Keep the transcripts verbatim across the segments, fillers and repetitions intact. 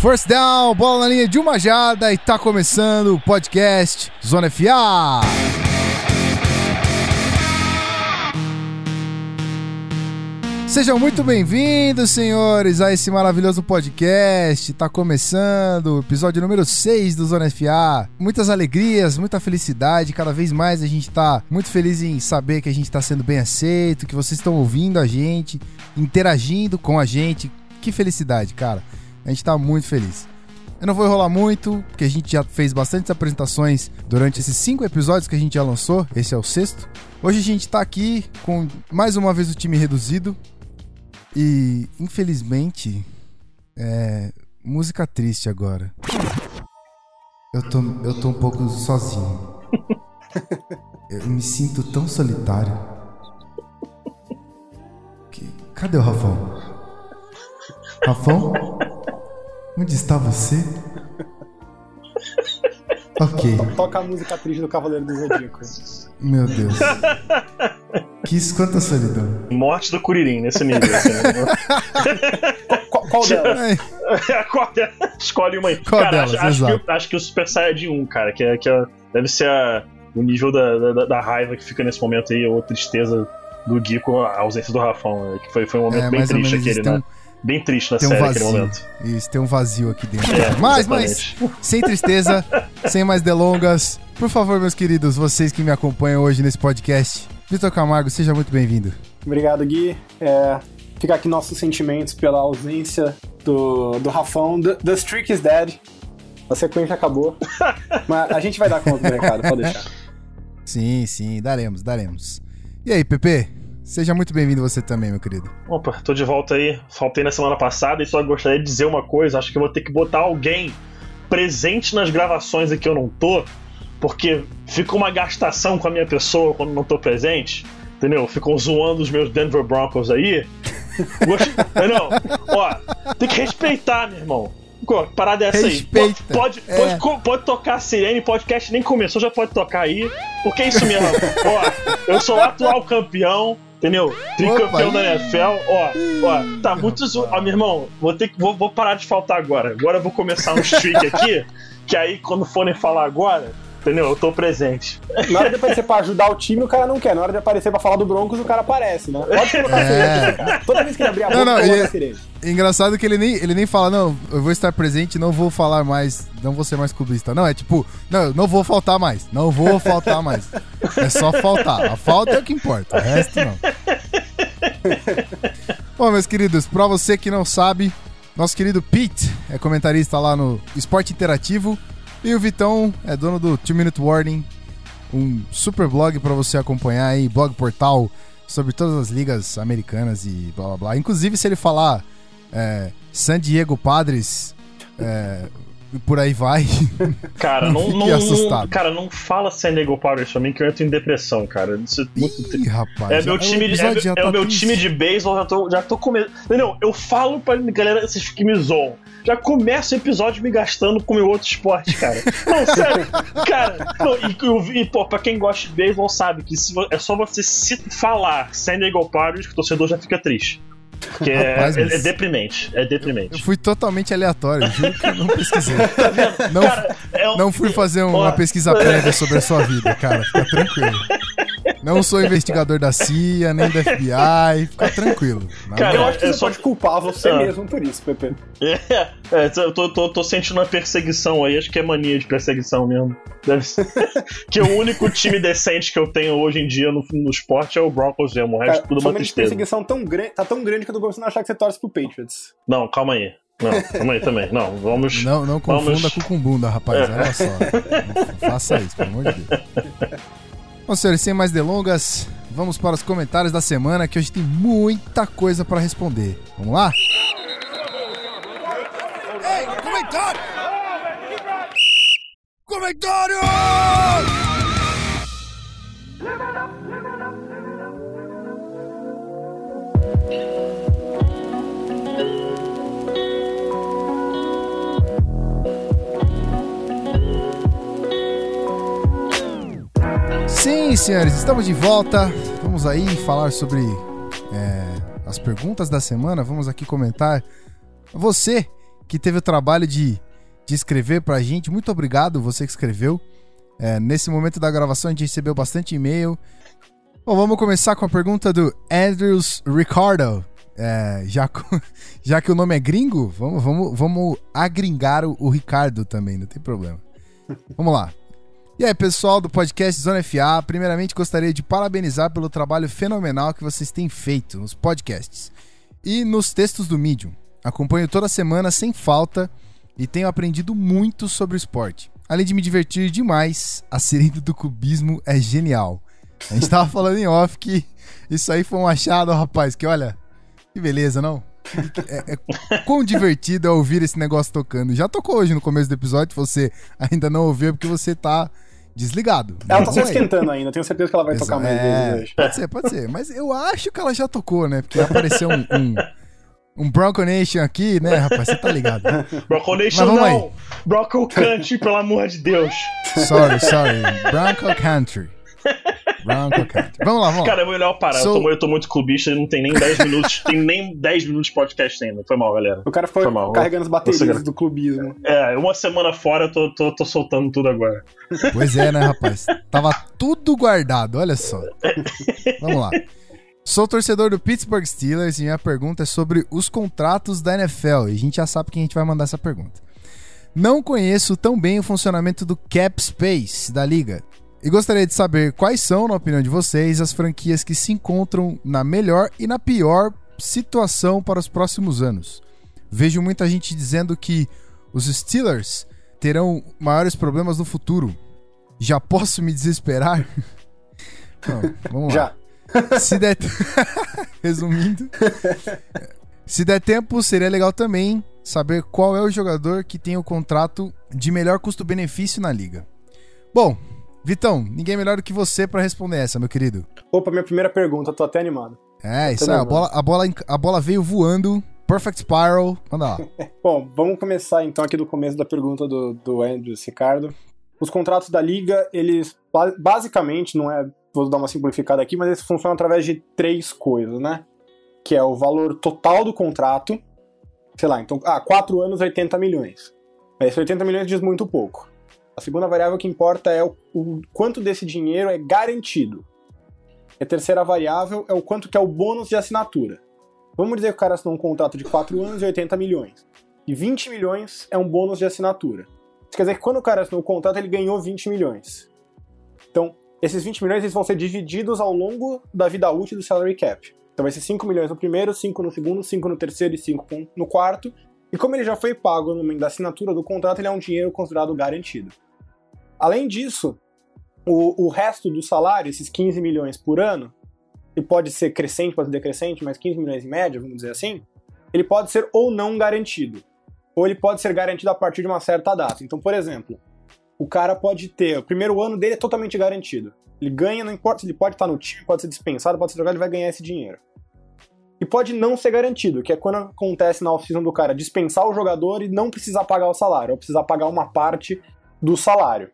First down, bola na linha de uma jarda e tá começando o podcast Zona F A. Sejam muito bem-vindos, senhores, a esse maravilhoso podcast. Tá começando o episódio número seis do Zona F A. Muitas alegrias, muita felicidade. Cada vez mais a gente tá muito feliz em saber que a gente tá sendo bem aceito, que vocês estão ouvindo a gente, interagindo com a gente. Que felicidade, cara. A gente tá muito feliz. Eu não vou enrolar muito, porque a gente já fez bastantes apresentações durante esses cinco episódios que a gente já lançou. Esse é o sexto. Hoje a gente tá aqui com, mais uma vez, o time reduzido. E, infelizmente, é... música triste agora. Eu tô, eu tô um pouco sozinho. Eu me sinto tão solitário. Que... Cadê o Rafão? Rafão? Onde está você? Ok. Toca a música triste do Cavaleiro dos Zodíaco. Meu Deus. Que esquanta solidão. Morte do Kuririn nesse nível. qual, qual delas? Qual delas? Escolhe uma aí. Qual cara, delas? Acho, acho, que, acho que o Super Saiyajin um, cara, que, é, que é, deve ser a, o nível da, da, da raiva que fica nesse momento aí, ou tristeza do Gui com a ausência do Rafão, né? Que foi, foi um momento é, bem triste aquele, né? Um... Bem triste na tem série um vazio, naquele momento. Isso, tem um vazio aqui dentro. É, mas, exatamente. mas, sem tristeza, sem mais delongas, por favor, meus queridos, vocês que me acompanham hoje nesse podcast, Vitor Camargo, seja muito bem-vindo. Obrigado, Gui. É, fica aqui nossos sentimentos pela ausência do, do Rafão. The, the streak is dead. A sequência acabou. Mas a gente vai dar conta do recado, pode deixar. Sim, sim, daremos, daremos. E aí, Pepe? Seja muito bem-vindo você também, meu querido. Opa, tô de volta aí. Faltei na semana passada e só gostaria de dizer uma coisa. Acho que eu vou ter que botar alguém presente nas gravações aqui, eu não tô, porque fica uma gastação com a minha pessoa quando não tô presente, entendeu? Ficam zoando os meus Denver Broncos aí. Gost... não, ó, tem que respeitar, meu irmão. Parada é essa aí. Pode, pode, é. Pode, pode tocar a sirene, podcast nem começou, já pode tocar aí. Porque é isso mesmo. Ó, eu sou o atual campeão. Entendeu? Tricampeão da N F L, ó, ó, tá muito zo... Ó, meu irmão, vou, ter que, vou, vou parar de faltar agora. Agora eu vou começar um streak aqui, que aí quando forem falar agora, entendeu? Eu tô presente. Na hora de aparecer pra ajudar o time, o cara não quer. Na hora de aparecer pra falar do Broncos, o cara aparece, né? Pode colocar a sirene, cara. Toda vez que ele abrir a boca, não, não, ele... a sirene. Engraçado que ele nem, ele nem fala, não, eu vou estar presente, não vou falar mais, não vou ser mais clubista. Não, é tipo, não, eu não vou faltar mais, não vou faltar mais. É só faltar. A falta é o que importa, o resto não. Bom, meus queridos, pra você que não sabe, nosso querido Pete é comentarista lá no Esporte Interativo e o Vitão é dono do two minute warning, um super blog pra você acompanhar aí, blog portal sobre todas as ligas americanas e blá blá blá. Inclusive, se ele falar... É, San Diego Padres é, por aí vai. Cara, não, não, não, cara, não fala San Diego Padres pra mim que eu entro em depressão, cara. Isso é muito triste. Rapaz, é meu time, é, é, é, tá é o meu triste. Time de beisebol, já tô, já tô começando. Entendeu? Eu falo pra galera, vocês que me zoam. Já começa o episódio me gastando com o meu outro esporte, cara. Não, sério. Cara, não, e, e pô, pra quem gosta de beisebol sabe que se, é só você se falar San Diego Padres que o torcedor já fica triste. Porque rapaz, é, é, é deprimente, é deprimente. Eu, eu fui totalmente aleatório, juro que eu não pesquisei. Não, cara, é um... não fui fazer um, uma pesquisa prévia sobre a sua vida, cara. Fica tranquilo. Não sou investigador da C I A, nem da F B I. Fica tranquilo. Cara, eu acho que você só... pode culpar você ah. mesmo por isso, Pepe. É, é eu tô, tô, tô sentindo uma perseguição aí. Acho que é mania de perseguição mesmo. Deve ser. Que o único time decente que eu tenho hoje em dia no, no esporte é o Broncos mesmo. O resto é tudo uma tristeza. A perseguição tão gran... tá tão grande que eu tô começando a achar que você torce pro Patriots. Não, calma aí. Não, calma aí também. Não, vamos... Não, não confunda vamos... com cumbunda, rapaz. É. Olha só. Não faça isso, pelo amor de Deus. Bom, senhores, sem mais delongas, vamos para os comentários da semana, que hoje tem muita coisa para responder. Vamos lá? Ei, comentário! Comentário! Sim, senhores, estamos de volta. Vamos aí falar sobre é, as perguntas da semana. Vamos aqui comentar. Você que teve o trabalho de, de escrever pra gente. Muito obrigado, você que escreveu. É, nesse momento da gravação a gente recebeu bastante e-mail. Bom, vamos começar com a pergunta do Andrews Ricardo. É, já, já que o nome é gringo, vamos, vamos, vamos agringar o, o Ricardo também, não tem problema. Vamos lá. E aí, pessoal do podcast Zona F A, primeiramente gostaria de parabenizar pelo trabalho fenomenal que vocês têm feito nos podcasts e nos textos do Medium. Acompanho toda semana sem falta e tenho aprendido muito sobre o esporte. Além de me divertir demais, a serida do cubismo é genial. A gente tava falando em off que isso aí foi um achado, rapaz, que olha... Que beleza, não? É, é, quão divertido é ouvir esse negócio tocando. Já tocou hoje no começo do episódio, você ainda não ouviu porque você tá desligado. Ela tá só esquentando ainda, tenho certeza que ela vai Exa- tocar mais é, vezes hoje. Pode ser, pode ser. Mas eu acho que ela já tocou, né? Porque apareceu um, um, um Bronco Nation aqui, né, rapaz? Você tá ligado. Bronco Nation não, aí. Bronco Country, pelo amor de Deus. Sorry, sorry. Bronco Country. Branco, cara. Vamos lá, vamos lá. Cara, eu vou olhar o parar. So... Eu, tô, eu tô muito clubista, não tem nem dez minutos. Tem nem dez minutos de podcast ainda. Foi mal, galera. O cara foi, foi mal, carregando eu... as baterias Você... do clubismo. É, uma semana fora eu tô, tô, tô soltando tudo agora. Pois é, né, rapaz? Tava tudo guardado, olha só. Vamos lá. Sou torcedor do Pittsburgh Steelers e minha pergunta é sobre os contratos da N F L. E a gente já sabe quem a gente vai mandar essa pergunta. Não conheço tão bem o funcionamento do cap space da liga. E gostaria de saber quais são, na opinião de vocês, as franquias que se encontram na melhor e na pior situação para os próximos anos. Vejo muita gente dizendo que os Steelers terão maiores problemas no futuro. Já posso me desesperar? Não, vamos Já. lá. Se der... Resumindo. Se der tempo, seria legal também saber qual é o jogador que tem o contrato de melhor custo-benefício na liga. Bom... Vitão, ninguém melhor do que você pra responder essa, meu querido. Opa, minha primeira pergunta, tô até animado. É, isso aí, a bola, a, bola, a bola veio voando, perfect spiral, manda lá. Bom, vamos começar então aqui do começo da pergunta do, do Andrew Ricardo. Os contratos da liga, eles basicamente, não é, vou dar uma simplificada aqui, mas eles funcionam através de três coisas, né? Que é o valor total do contrato, sei lá, então, ah, quatro anos, oitenta milhões. Mas oitenta milhões diz muito pouco. A segunda variável que importa é o, o quanto desse dinheiro é garantido. E a terceira variável é o quanto que é o bônus de assinatura. Vamos dizer que o cara assinou um contrato de quatro anos e oitenta milhões. E vinte milhões é um bônus de assinatura. Isso quer dizer que quando o cara assinou o contrato, ele ganhou vinte milhões. Então, esses vinte milhões eles vão ser divididos ao longo da vida útil do salary cap. Então vai ser cinco milhões no primeiro, cinco no segundo, cinco no terceiro e cinco no quarto. E como ele já foi pago no momento da assinatura do contrato, ele é um dinheiro considerado garantido. Além disso, o, o resto do salário, esses quinze milhões por ano, que pode ser crescente, pode ser decrescente, mas quinze milhões em média, vamos dizer assim, ele pode ser ou não garantido, ou ele pode ser garantido a partir de uma certa data. Então, por exemplo, o cara pode ter, o primeiro ano dele é totalmente garantido. Ele ganha, não importa se ele pode estar no time, pode ser dispensado, pode ser jogado, ele vai ganhar esse dinheiro. E pode não ser garantido, que é quando acontece na off-season do cara dispensar o jogador e não precisar pagar o salário, ou precisar pagar uma parte do salário.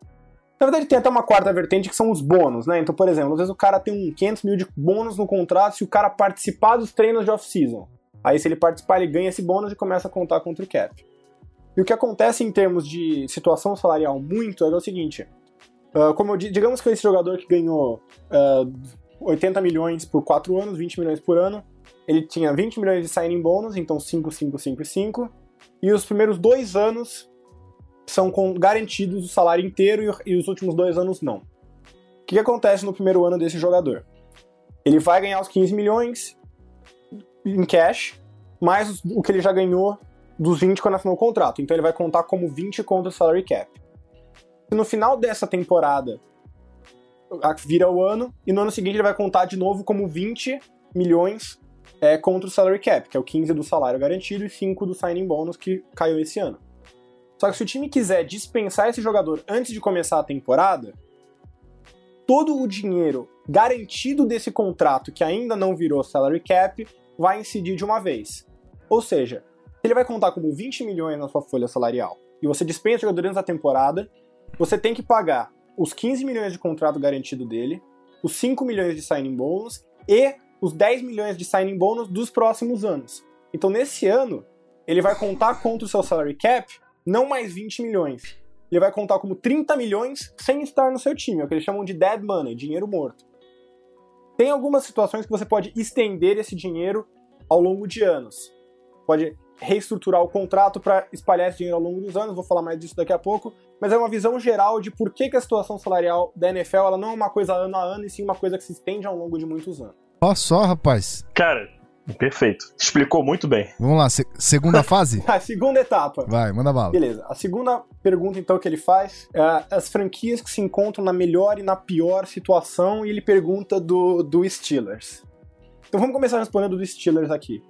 Na verdade, tem até uma quarta vertente que são os bônus, né? Então, por exemplo, às vezes o cara tem um quinhentos mil de bônus no contrato se o cara participar dos treinos de off-season. Aí, se ele participar, ele ganha esse bônus e começa a contar contra o cap. E o que acontece em termos de situação salarial muito é o seguinte. Uh, como eu, digamos que esse jogador que ganhou uh, oitenta milhões por quatro anos, vinte milhões por ano, ele tinha vinte milhões de signing bônus, então cinco, cinco, cinco e cinco. E os primeiros dois anos... são garantidos o salário inteiro e os últimos dois anos não. O que acontece no primeiro ano desse jogador? Ele vai ganhar os quinze milhões em cash, mais o que ele já ganhou dos vinte quando assinou o contrato. Então ele vai contar como vinte contra o salary cap. E no final dessa temporada, vira o ano, e no ano seguinte ele vai contar de novo como vinte milhões é, contra o salary cap, que é o quinze do salário garantido e cinco do signing bonus que caiu esse ano. Só que se o time quiser dispensar esse jogador antes de começar a temporada, todo o dinheiro garantido desse contrato que ainda não virou salary cap vai incidir de uma vez. Ou seja, ele vai contar como vinte milhões na sua folha salarial e você dispensa o jogador antes da temporada, você tem que pagar os quinze milhões de contrato garantido dele, os cinco milhões de signing bonus e os dez milhões de signing bonus dos próximos anos. Então nesse ano, ele vai contar contra o seu salary cap, não mais vinte milhões. Ele vai contar como trinta milhões sem estar no seu time, é o que eles chamam de dead money, dinheiro morto. Tem algumas situações que você pode estender esse dinheiro ao longo de anos. Pode reestruturar o contrato para espalhar esse dinheiro ao longo dos anos, vou falar mais disso daqui a pouco, mas é uma visão geral de por que, que a situação salarial da N F L ela não é uma coisa ano a ano, e sim uma coisa que se estende ao longo de muitos anos. Ó só, rapaz. Cara, perfeito. Explicou muito bem. Vamos lá, se- segunda fase? A segunda etapa. Vai, manda bala. Beleza. A segunda pergunta, então, que ele faz é as franquias que se encontram na melhor e na pior situação, e ele pergunta do, do Steelers. Então vamos começar respondendo do Steelers aqui.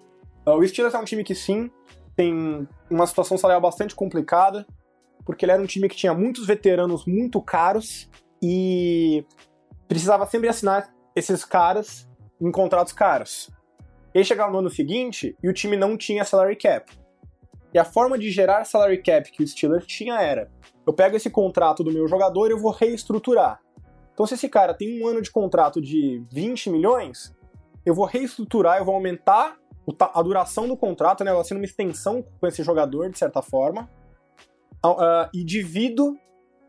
Uh, o Steelers é um time que, sim, tem uma situação salarial bastante complicada, porque ele era um time que tinha muitos veteranos muito caros e precisava sempre assinar esses caras em contratos caros. E aí chegava no ano seguinte e o time não tinha salary cap. E a forma de gerar salary cap que o Steelers tinha era: eu pego esse contrato do meu jogador e eu vou reestruturar. Então se esse cara tem um ano de contrato de vinte milhões, eu vou reestruturar, eu vou aumentar a duração do contrato, né? Eu assino uma extensão com esse jogador, de certa forma, uh, e divido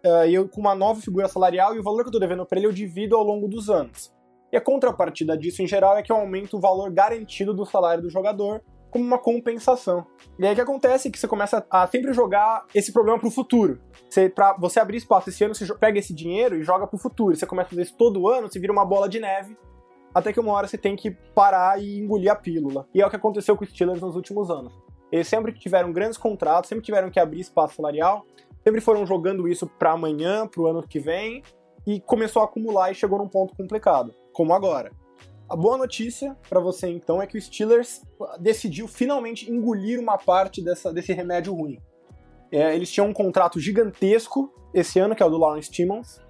uh, eu, com uma nova figura salarial, e o valor que eu tô devendo para ele eu divido ao longo dos anos. E a contrapartida disso, em geral, é que eu aumento o valor garantido do salário do jogador como uma compensação. E aí o que acontece é que você começa a sempre jogar esse problema pro futuro. Você, pra você abrir espaço esse ano, você pega esse dinheiro e joga pro futuro. Você começa a fazer isso todo ano, você vira uma bola de neve, até que uma hora você tem que parar e engolir a pílula. E é o que aconteceu com os Steelers nos últimos anos. Eles sempre tiveram grandes contratos, sempre tiveram que abrir espaço salarial, sempre foram jogando isso para amanhã, pro ano que vem, e começou a acumular e chegou num ponto complicado, como agora. A boa notícia para você, então, é que o Steelers decidiu finalmente engolir uma parte dessa, desse remédio ruim. É, eles tinham um contrato gigantesco esse ano, que é o do Lawrence Timmons,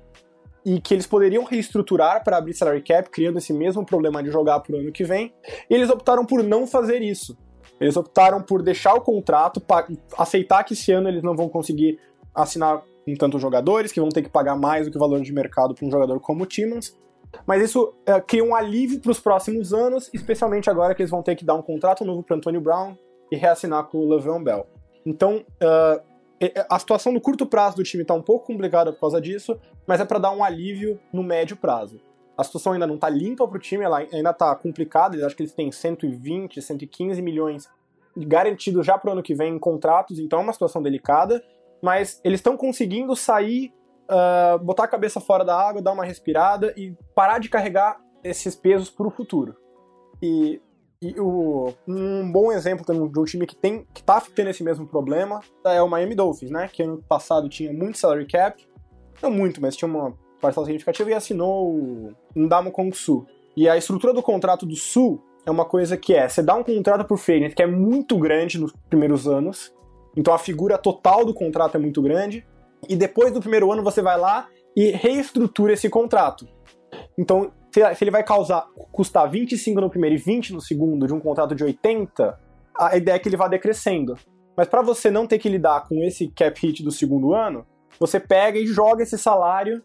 e que eles poderiam reestruturar para abrir salary cap, criando esse mesmo problema de jogar para o ano que vem, e eles optaram por não fazer isso. Eles optaram por deixar o contrato, pa- aceitar que esse ano eles não vão conseguir assinar com tantos jogadores, que vão ter que pagar mais do que o valor de mercado para um jogador como o Timmons, mas isso é, cria um alívio para os próximos anos, especialmente agora que eles vão ter que dar um contrato novo para Antonio Brown e reassinar com o Le'Veon Bell. Então, uh, a situação no curto prazo do time está um pouco complicada por causa disso, mas é para dar um alívio no médio prazo. A situação ainda não está limpa para o time, ela ainda está complicada, eles acho que eles têm cento e vinte, cento e quinze milhões garantidos já para o ano que vem em contratos, então é uma situação delicada, mas eles estão conseguindo sair, uh, botar a cabeça fora da água, dar uma respirada e parar de carregar esses pesos para o futuro. E... E o, um bom exemplo de um time que, tem, que tá tendo esse mesmo problema é o Miami Dolphins, né? Que ano passado tinha muito salary cap, não muito, mas tinha uma parcela significativa, e assinou o Ndamukong Suh. E a estrutura do contrato do Suh é uma coisa que é, você dá um contrato por free agent que é muito grande nos primeiros anos, então a figura total do contrato é muito grande, e depois do primeiro ano você vai lá e reestrutura esse contrato. Então, se ele vai causar, custar vinte e cinco no primeiro e vinte no segundo de um contrato de oitenta, a ideia é que ele vá decrescendo. Mas para você não ter que lidar com esse cap hit do segundo ano, você pega e joga esse salário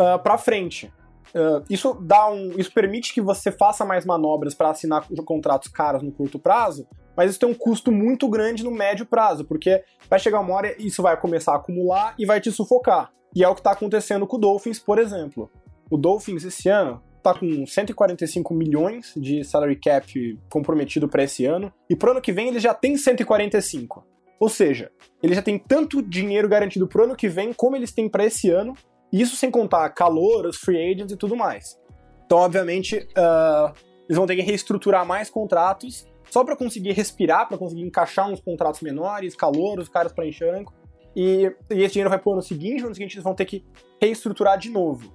uh, para frente. Uh, isso, dá um, isso permite que você faça mais manobras para assinar contratos caros no curto prazo, mas isso tem um custo muito grande no médio prazo, porque vai chegar uma hora e isso vai começar a acumular e vai te sufocar. E é o que está acontecendo com o Dolphins, por exemplo. O Dolphins esse ano tá com cento e quarenta e cinco milhões de salary cap comprometido para esse ano, e pro ano que vem ele já tem cento e quarenta e cinco. Ou seja, ele já tem tanto dinheiro garantido pro ano que vem como eles têm para esse ano, e isso sem contar calor, os free agents e tudo mais. Então, obviamente, uh, eles vão ter que reestruturar mais contratos só para conseguir respirar, para conseguir encaixar uns contratos menores, calor, os caras para encher o banco, e, e esse dinheiro vai pro ano seguinte, no ano seguinte eles vão ter que reestruturar de novo.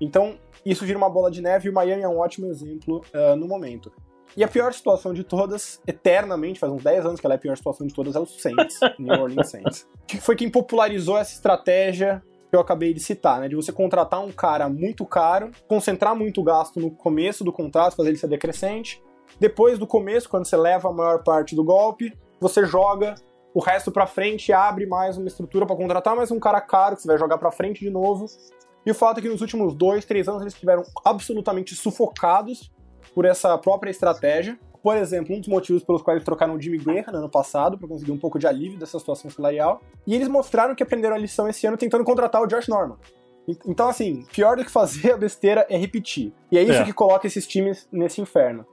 Então, isso vira uma bola de neve, e o Miami é um ótimo exemplo uh, no momento. E a pior situação de todas, eternamente, faz uns dez anos que ela é a pior situação de todas, é o Saints, New Orleans Saints. Que foi quem popularizou essa estratégia que eu acabei de citar, né? De você contratar um cara muito caro, concentrar muito gasto no começo do contrato, fazer ele ser decrescente. Depois do começo, quando você leva a maior parte do golpe, você joga o resto pra frente, abre mais uma estrutura pra contratar mais um cara caro, que você vai jogar pra frente de novo. E o fato é que nos últimos dois, três anos eles estiveram absolutamente sufocados por essa própria estratégia. Por exemplo, um dos motivos pelos quais eles trocaram o Jimmy Graham no ano passado, para conseguir um pouco de alívio dessa situação salarial. E eles mostraram que aprenderam a lição esse ano tentando contratar o Josh Norman. Então, assim, pior do que fazer a besteira é repetir. E é isso é. que coloca esses times nesse inferno.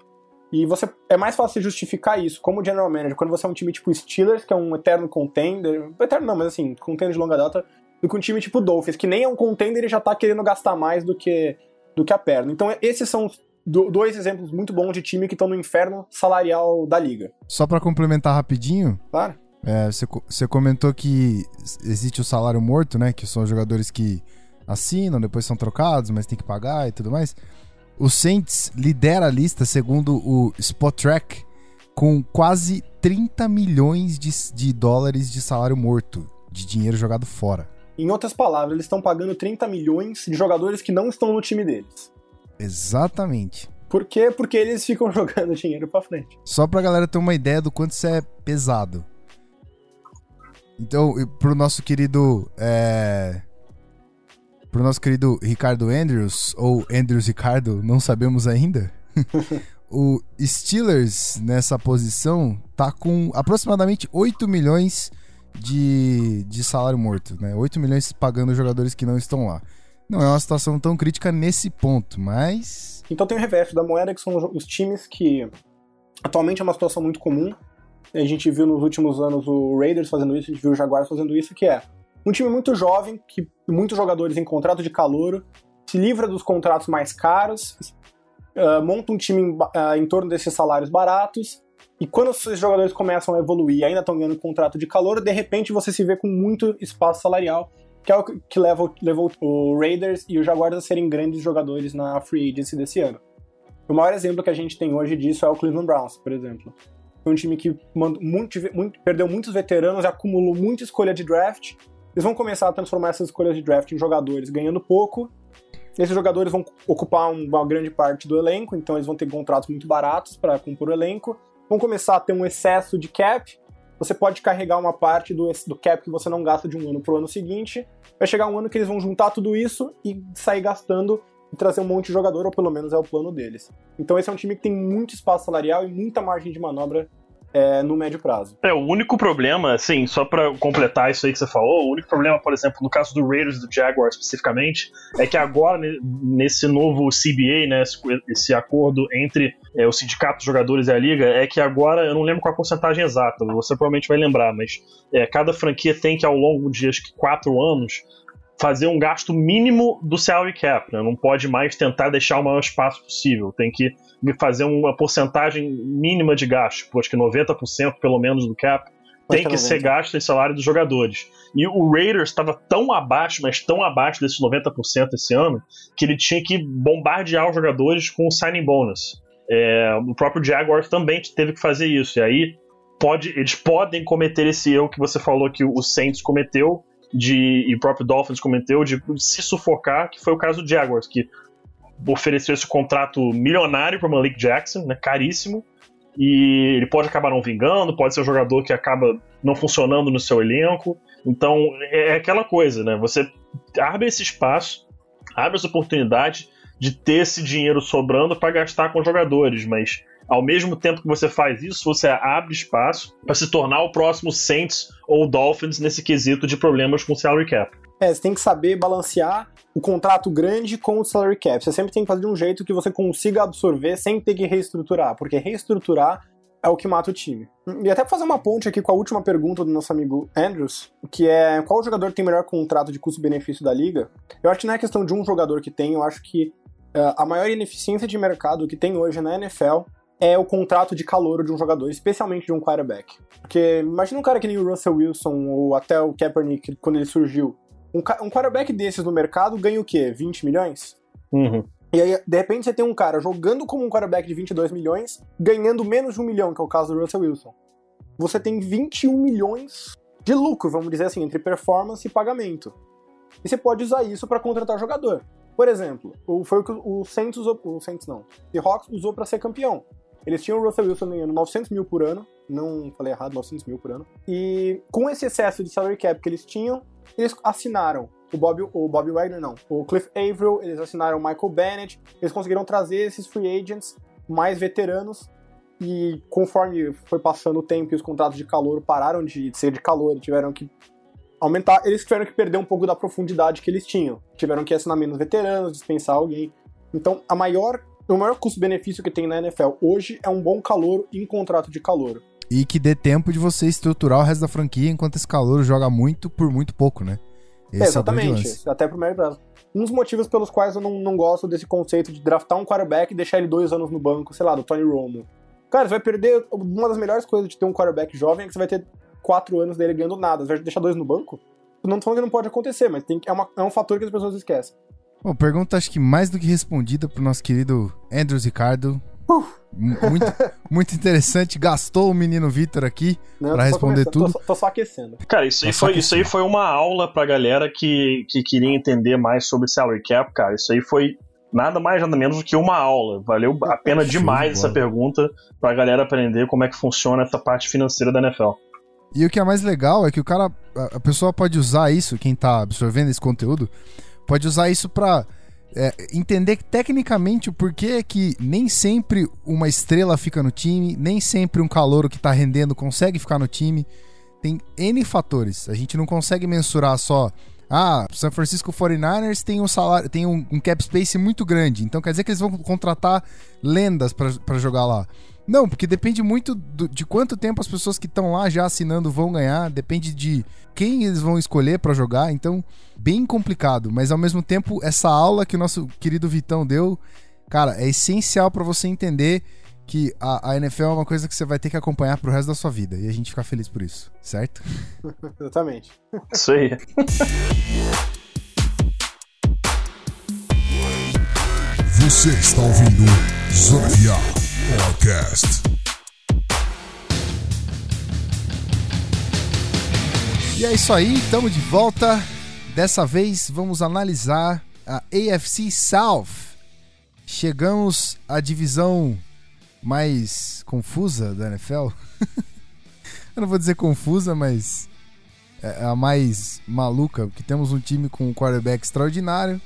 E você, é mais fácil justificar isso como general manager, quando você é um time tipo Steelers, que é um eterno contender, eterno não, mas assim, contender de longa data, do que um time tipo Dolphins, que nem é um contender e já tá querendo gastar mais do que, do que a perna. Então esses são dois exemplos muito bons de time que estão no inferno salarial da liga. Só pra complementar rapidinho, claro. é, você, você comentou que existe o salário morto, né, que são jogadores que assinam, depois são trocados, mas tem que pagar e tudo mais. O Saints lidera a lista, segundo o Spotrac, com quase trinta milhões de, de dólares de salário morto, de dinheiro jogado fora. Em outras palavras, eles estão pagando trinta milhões de jogadores que não estão no time deles. Exatamente. Por quê? Porque eles ficam jogando dinheiro pra frente. Só pra galera ter uma ideia do quanto isso é pesado. Então, pro nosso querido... É... Pro nosso querido Ricardo Andrews, ou Andrews Ricardo, não sabemos ainda. O Steelers, nessa posição, tá com aproximadamente oito milhões de, de salário morto, né? oito milhões pagando jogadores que não estão lá. Não é uma situação tão crítica nesse ponto, mas... Então tem o reverso da moeda, que são os times que atualmente é uma situação muito comum. A gente viu nos últimos anos o Raiders fazendo isso, a gente viu o Jaguars fazendo isso, que é... Um time muito jovem, que muitos jogadores em contrato de calouro, se livra dos contratos mais caros, uh, monta um time em, uh, em torno desses salários baratos, e quando esses jogadores começam a evoluir e ainda estão ganhando contrato de calouro, de repente você se vê com muito espaço salarial, que é o que leva, levou o Raiders e o Jaguars a serem grandes jogadores na free agency desse ano. O maior exemplo que a gente tem hoje disso é o Cleveland Browns, por exemplo. Foi um time que mandou muito, muito, perdeu muitos veteranos, acumulou muita escolha de draft. Eles vão começar a transformar essas escolhas de draft em jogadores ganhando pouco. Esses jogadores vão ocupar uma grande parte do elenco, então eles vão ter contratos muito baratos para compor o elenco. Vão começar a ter um excesso de cap. Você pode carregar uma parte do, do cap que você não gasta de um ano para o ano seguinte. Vai chegar um ano que eles vão juntar tudo isso e sair gastando e trazer um monte de jogador, ou pelo menos é o plano deles. Então esse é um time que tem muito espaço salarial e muita margem de manobra. É, no médio prazo. É, o único problema, assim, só pra completar isso aí que você falou, o único problema, por exemplo, no caso do Raiders e do Jaguar especificamente, é que agora, nesse novo C B A, né, esse acordo entre é, o sindicato dos jogadores e a liga, é que agora, eu não lembro qual a porcentagem exata, você provavelmente vai lembrar, mas é, cada franquia tem que, ao longo de, acho que, quatro anos, fazer um gasto mínimo do salary cap, né, não pode mais tentar deixar o maior espaço possível, tem que fazer uma porcentagem mínima de gasto, acho que noventa por cento pelo menos do cap, tem que ser gasto em salário dos jogadores. E o Raiders estava tão abaixo, mas tão abaixo desses noventa por cento esse ano, que ele tinha que bombardear os jogadores com o signing bonus. É, o próprio Jaguars também teve que fazer isso, e aí pode, eles podem cometer esse erro que você falou que o Saints cometeu, de, e o próprio Dolphins cometeu, de se sufocar, que foi o caso do Jaguars, que ofereceu esse contrato milionário para o Malik Jackson, né, caríssimo, e ele pode acabar não vingando, pode ser um jogador que acaba não funcionando no seu elenco. Então é aquela coisa, né? Você abre esse espaço, abre essa oportunidade de ter esse dinheiro sobrando para gastar com jogadores, mas ao mesmo tempo que você faz isso, você abre espaço para se tornar o próximo Saints ou Dolphins nesse quesito de problemas com o salary cap. É, você tem que saber balancear o contrato grande com o salary cap. Você sempre tem que fazer de um jeito que você consiga absorver sem ter que reestruturar, porque reestruturar é o que mata o time. E até fazer uma ponte aqui com a última pergunta do nosso amigo Andrews, que é qual jogador tem melhor contrato de custo-benefício da liga? Eu acho que não é questão de um jogador que tem, eu acho que uh, a maior ineficiência de mercado que tem hoje na N F L é o contrato de calouro de um jogador, especialmente de um quarterback. Porque imagina um cara que nem o Russell Wilson ou até o Kaepernick, quando ele surgiu. Um quarterback desses no mercado ganha o quê? vinte milhões? Uhum. E aí, de repente, você tem um cara jogando como um quarterback de vinte e dois milhões, ganhando menos de um milhão, que é o caso do Russell Wilson. Você tem vinte e um milhões de lucro, vamos dizer assim, entre performance e pagamento. E você pode usar isso para contratar jogador. Por exemplo, foi o que o Saints usou... O Saints não. O Seahawks usou para ser campeão. Eles tinham o Russell Wilson ganhando novecentos mil por ano. Não falei errado, novecentos mil por ano. E com esse excesso de salary cap que eles tinham, eles assinaram o Bobby, o Bobby Wagner, não, o Cliff Averill, eles assinaram o Michael Bennett, eles conseguiram trazer esses free agents mais veteranos e conforme foi passando o tempo e os contratos de calor pararam de ser de calor e tiveram que aumentar, eles tiveram que perder um pouco da profundidade que eles tinham. Tiveram que assinar menos veteranos, dispensar alguém. Então, a maior, o maior custo-benefício que tem na N F L hoje é um bom calouro e um contrato de calouro. E que dê tempo de você estruturar o resto da franquia enquanto esse calouro joga muito por muito pouco, né? Esse é, exatamente, até pro médio prazo. Um dos motivos pelos quais eu não, não gosto desse conceito de draftar um quarterback e deixar ele dois anos no banco, sei lá, do Tony Romo. Cara, você vai perder... Uma das melhores coisas de ter um quarterback jovem é que você vai ter quatro anos dele ganhando nada. Você vai deixar dois no banco? Não tô falando que não pode acontecer, mas tem, é, uma, é um fator que as pessoas esquecem. Bom, pergunta acho que mais do que respondida pro nosso querido Andrews Ricardo. Uh. Muito, muito interessante. Gastou o menino Vitor aqui não, pra responder tudo. Tô, tô só aquecendo. Cara, isso aí, foi, isso aí foi uma aula pra galera que, que queria entender mais sobre salary cap, cara. Isso aí foi nada mais, nada menos do que uma aula. Valeu a pena demais essa pergunta pra galera aprender como é que funciona essa parte financeira da N F L. E o que é mais legal é que o cara, a pessoa pode usar isso, quem tá absorvendo esse conteúdo, pode usar isso pra... É, entender tecnicamente o porquê que nem sempre uma estrela fica no time, nem sempre um calouro que tá rendendo consegue ficar no time. Tem N fatores. A gente não consegue mensurar só, ah, o San Francisco forty-niners tem um salário, tem um, um cap space muito grande, então quer dizer que eles vão contratar lendas pra, pra jogar lá. Não, porque depende muito do, de quanto tempo as pessoas que estão lá já assinando vão ganhar, depende de quem eles vão escolher pra jogar, então bem complicado, mas ao mesmo tempo essa aula que o nosso querido Vitão deu, cara, é essencial pra você entender que a, a N F L é uma coisa que você vai ter que acompanhar pro resto da sua vida, e a gente fica feliz por isso, certo? Exatamente. Isso aí. Você está ouvindo Zona F A Podcast. E é isso aí, estamos de volta. Dessa vez vamos analisar a A F C South. Chegamos à divisão mais confusa da N F L. Eu não vou dizer confusa, mas é a mais maluca, porque temos um time com um quarterback extraordinário,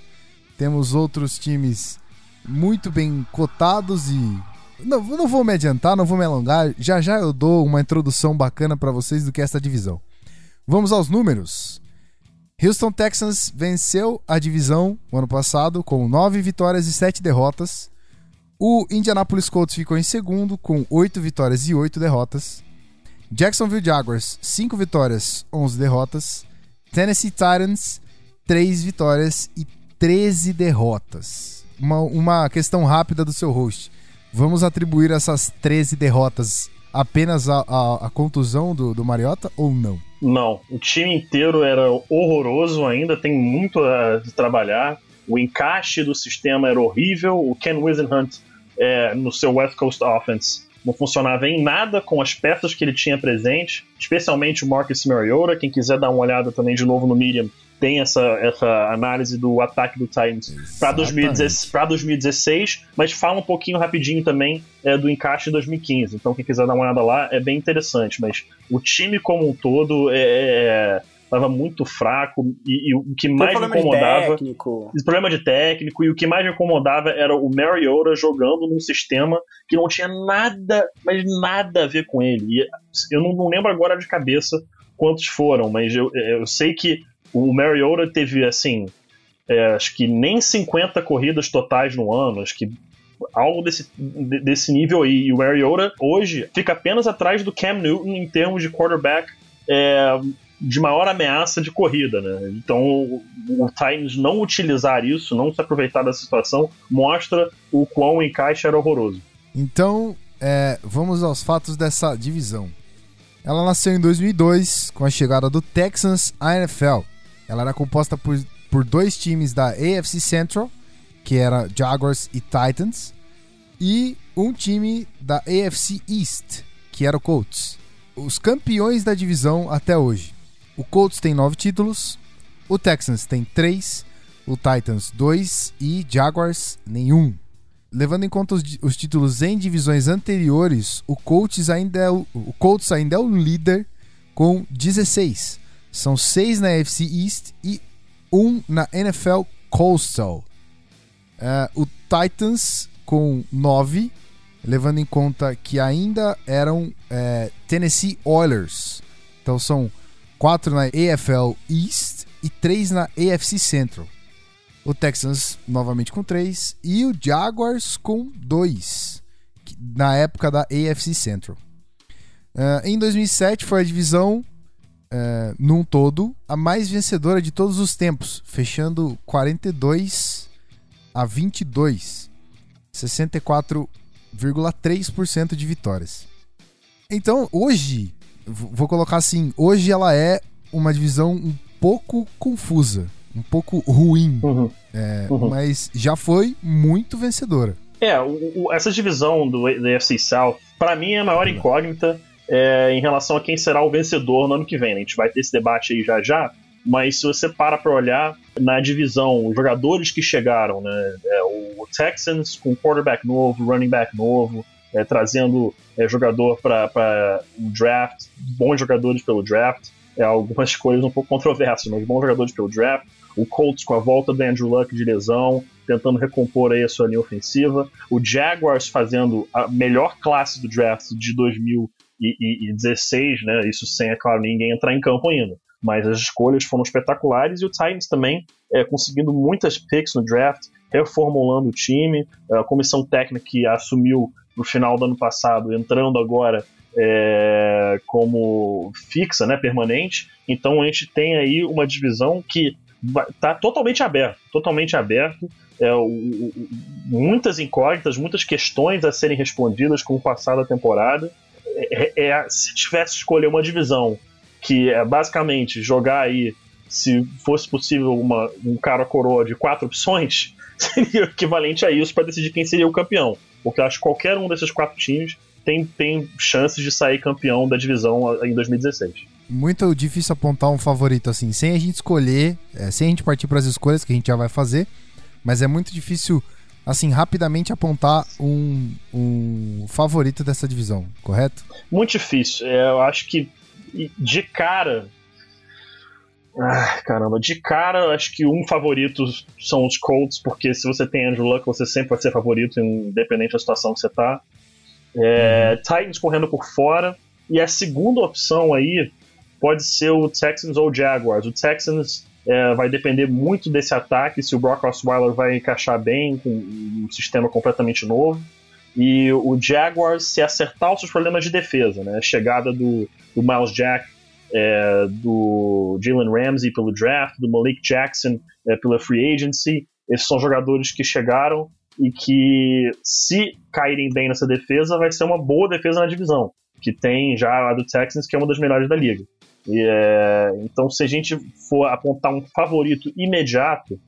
temos outros times muito bem cotados e... Não, não vou me adiantar, não vou me alongar. Já já eu dou uma introdução bacana pra vocês do que é essa divisão. Vamos aos números. Houston Texans venceu a divisão no ano passado com nove vitórias e sete derrotas. O Indianapolis Colts ficou em segundo com oito vitórias e oito derrotas. Jacksonville Jaguars, cinco vitórias, onze derrotas. Tennessee Titans, três vitórias e treze derrotas. Uma, uma questão rápida do seu host. Vamos atribuir essas treze derrotas apenas à, à, à contusão do, do Mariota ou não? Não, o time inteiro era horroroso ainda, tem muito a trabalhar. O encaixe do sistema era horrível. O Ken Whisenhunt, é, no seu West Coast Offense, não funcionava em nada com as peças que ele tinha presente, especialmente o Marcus Mariota. Quem quiser dar uma olhada também de novo no Medium, tem essa, essa análise do ataque do Titans para dois mil e dezesseis, mas fala um pouquinho rapidinho também é, do encaixe de dois mil e quinze. Então quem quiser dar uma olhada lá é bem interessante, mas o time como um todo estava é, é, muito fraco e, e o que mais me incomodava... O problema de técnico. E o que mais me incomodava era o Mariota jogando num sistema que não tinha nada, mas nada a ver com ele. E eu não, não lembro agora de cabeça quantos foram, mas eu, eu sei que o Mariota teve, assim, é, acho que nem cinquenta corridas totais no ano, acho que algo desse, desse nível aí. E o Mariota hoje fica apenas atrás do Cam Newton em termos de quarterback é, de maior ameaça de corrida, né? Então o, o Titans não utilizar isso, não se aproveitar dessa situação, mostra o quão o encaixe era horroroso. Então, é, vamos aos fatos dessa divisão. Ela nasceu em dois mil e dois, com a chegada do Texans à N F L. Ela era composta por, por dois times da A F C Central, que era Jaguars e Titans, e um time da A F C East, que era o Colts. Os campeões da divisão até hoje. O Colts tem nove títulos, o Texans tem três, o Titans dois e Jaguars nenhum. Levando em conta os, os títulos em divisões anteriores, o Colts ainda é o, o Colts ainda é o líder com dezesseis. São seis na A F C East e um na N F L Coastal. Uh, o Titans com nove, levando em conta que ainda eram é, Tennessee Oilers. Então são quatro na A F L East e três na A F C Central. O Texans novamente com três e o Jaguars com dois, na época da A F C Central. Uh, em dois mil e sete foi a divisão, uh, num todo, a mais vencedora de todos os tempos, fechando quarenta e dois a vinte e dois, sessenta e quatro vírgula três por cento de vitórias. Então hoje, vou colocar assim, hoje ela é uma divisão um pouco confusa, um pouco ruim, uhum. É, uhum. mas já foi muito vencedora. É, o, o, essa divisão do, do A F C South, pra mim, é a maior incógnita é, em relação a quem será o vencedor no ano que vem, né? A gente vai ter esse debate aí já já, mas se você para pra olhar na divisão, os jogadores que chegaram, né? É, o Texans com quarterback novo, running back novo, é, trazendo é, jogador pra, pra um draft, bons jogadores pelo draft, é, algumas escolhas um pouco controversas, mas bons jogadores pelo draft. O Colts com a volta do Andrew Luck de lesão, tentando recompor aí a sua linha ofensiva. O Jaguars fazendo a melhor classe do draft de dois mil e dezesseis, né? Isso sem, é claro, ninguém entrar em campo ainda. Mas as escolhas foram espetaculares. E o Titans também é, conseguindo muitas picks no draft, reformulando o time. A comissão técnica que assumiu no final do ano passado, entrando agora é, como fixa, né? Permanente. Então a gente tem aí uma divisão que tá totalmente aberto, totalmente aberto, é, o, o, muitas incógnitas, muitas questões a serem respondidas com o passar da temporada. É, é, se tivesse que escolher uma divisão que é basicamente jogar aí, se fosse possível, uma, um cara coroa de quatro opções, seria equivalente a isso para decidir quem seria o campeão, porque eu acho que qualquer um desses quatro times tem, tem chances de sair campeão da divisão em dois mil e dezesseis. Muito difícil apontar um favorito assim, sem a gente escolher, é, sem a gente partir para as escolhas que a gente já vai fazer, mas é muito difícil assim rapidamente apontar um, um favorito dessa divisão, correto? Muito difícil, é, eu acho que de cara, ah, caramba, de cara acho que um favorito são os Colts, porque se você tem Andrew Luck, você sempre vai ser favorito, independente da situação que você tá. É, uhum. Titans correndo por fora, e a segunda opção aí pode ser o Texans ou o Jaguars. O Texans é, vai depender muito desse ataque, se o Brock Osweiler vai encaixar bem com um sistema completamente novo. E o Jaguars, se acertar os seus problemas de defesa, né? A chegada do, do Miles Jack, é, do Jalen Ramsey pelo draft, do Malik Jackson é, pela free agency. Esses são jogadores que chegaram e que, se caírem bem nessa defesa, vai ser uma boa defesa na divisão, que tem já lá do Texans, que é uma das melhores da liga. E, é, então, se a gente for apontar um favorito imediato,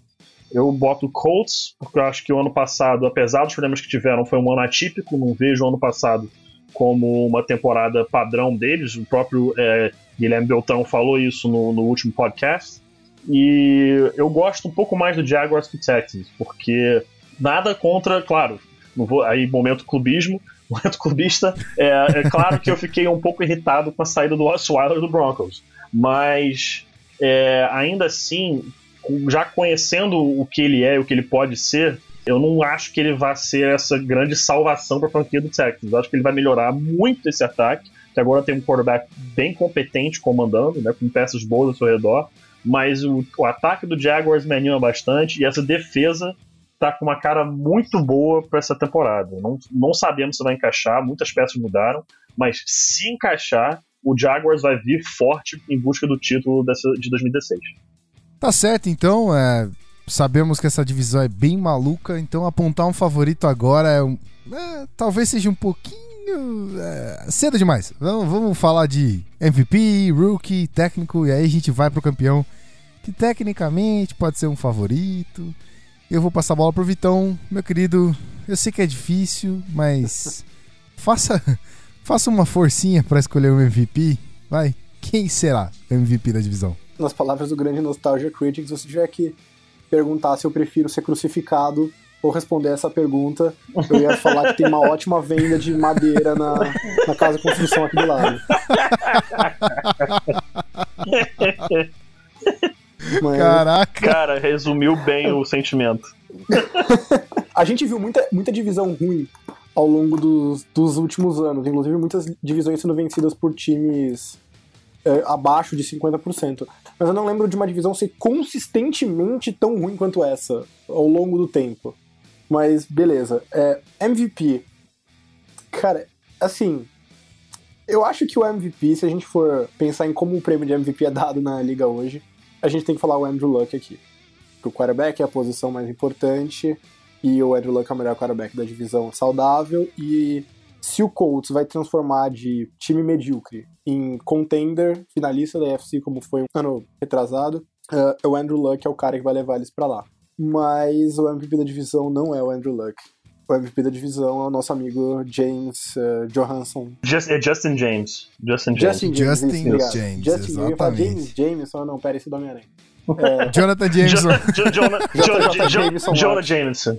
eu boto o Colts, porque eu acho que o ano passado, apesar dos problemas que tiveram, foi um ano atípico. Não vejo o ano passado como uma temporada padrão deles. O próprio é, Guilherme Beltrão falou isso no, no último podcast. E eu gosto um pouco mais do Jaguars que do Texans, porque nada contra, claro, não vou, aí momento clubismo, momento clubista, é, é claro que eu fiquei um pouco irritado com a saída do Osweiler do Broncos, mas é, ainda assim, já conhecendo o que ele é e o que ele pode ser, eu não acho que ele vai ser essa grande salvação para a franquia do Texans. Eu acho que ele vai melhorar muito esse ataque, que agora tem um quarterback bem competente comandando, né, com peças boas ao seu redor, mas o, o ataque do Jaguars me anima bastante, e essa defesa tá com uma cara muito boa para essa temporada. Não, não sabemos se vai encaixar, muitas peças mudaram, mas se encaixar, o Jaguars vai vir forte em busca do título dessa, de dois mil e dezesseis. Tá certo, então. É, sabemos que essa divisão é bem maluca, então apontar um favorito agora é, um, é talvez seja um pouquinho é, cedo demais. Vamos, vamos falar de M V P, rookie, técnico, e aí a gente vai pro campeão, que tecnicamente pode ser um favorito. Eu vou passar a bola pro Vitão, meu querido. Eu sei que é difícil, mas faça, faça uma forcinha para escolher o M V P. Vai, quem será o M V P da divisão? Nas palavras do grande Nostalgia Critics, se você tiver que perguntar se eu prefiro ser crucificado ou responder essa pergunta, eu ia falar que tem uma ótima venda de madeira na, na casa de construção aqui do lado. Mano. Caraca! Cara, resumiu bem o sentimento. A gente viu muita, muita divisão ruim ao longo dos, dos últimos anos. Inclusive, muitas divisões sendo vencidas por times é, abaixo de cinquenta por cento. Mas eu não lembro de uma divisão ser consistentemente tão ruim quanto essa, ao longo do tempo. Mas, beleza. É, M V P. Cara, assim, eu acho que o M V P, se a gente for pensar em como o prêmio de M V P é dado na liga hoje, a gente tem que falar o Andrew Luck aqui. Porque o quarterback é a posição mais importante, e o Andrew Luck é o melhor quarterback da divisão saudável, e se o Colts vai transformar de time medíocre em contender, finalista da A F C, como foi um ano retrasado, uh, o Andrew Luck é o cara que vai levar eles pra lá. Mas o M V P da divisão não é o Andrew Luck. O M V P da divisão é o nosso amigo James uh, Johansson. Just, é Justin James. Justin James. Justin James, Justin James, James Justin exatamente. James Jameson, não, pera, esse é do Homem-Aranha. É... Jonathan Jameson. Jonathan Jameson. J J. Jameson.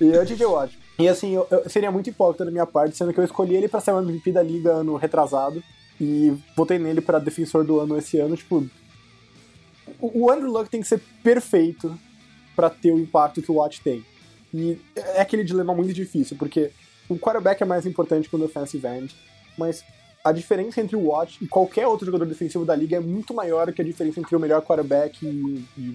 E o J J. Watt. E assim, eu, eu seria muito hipócrita da minha parte, sendo que eu escolhi ele pra ser o M V P da Liga ano retrasado e votei nele pra defensor do ano esse ano. Tipo, o, o Andrew Luck tem que ser perfeito pra ter o impacto que o Watt tem. E é aquele dilema muito difícil, porque o quarterback é mais importante que o defensive end, mas a diferença entre o Watt e qualquer outro jogador defensivo da liga é muito maior que a diferença entre o melhor quarterback e, e,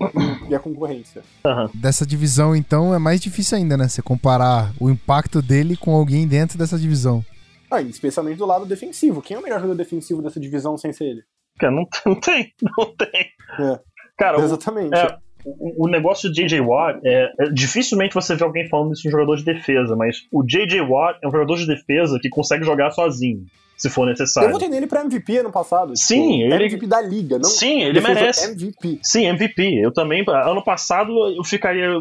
e a concorrência. Uhum. Dessa divisão, então, é mais difícil ainda, né? Você comparar o impacto dele com alguém dentro dessa divisão. Ah, especialmente do lado defensivo. Quem é o melhor jogador defensivo dessa divisão sem ser ele? Cara, não, não tem, não tem. É. Cara, exatamente. O, é, o, o negócio do J J. Watt, é, é, dificilmente você vê alguém falando isso de um jogador de defesa, mas o J J. Watt é um jogador de defesa que consegue jogar sozinho, se for necessário. Eu votei nele pra M V P ano passado. Sim, tipo, ele... M V P da liga, não? Sim, ele merece. M V P. Sim, M V P. Eu também, ano passado, eu ficaria,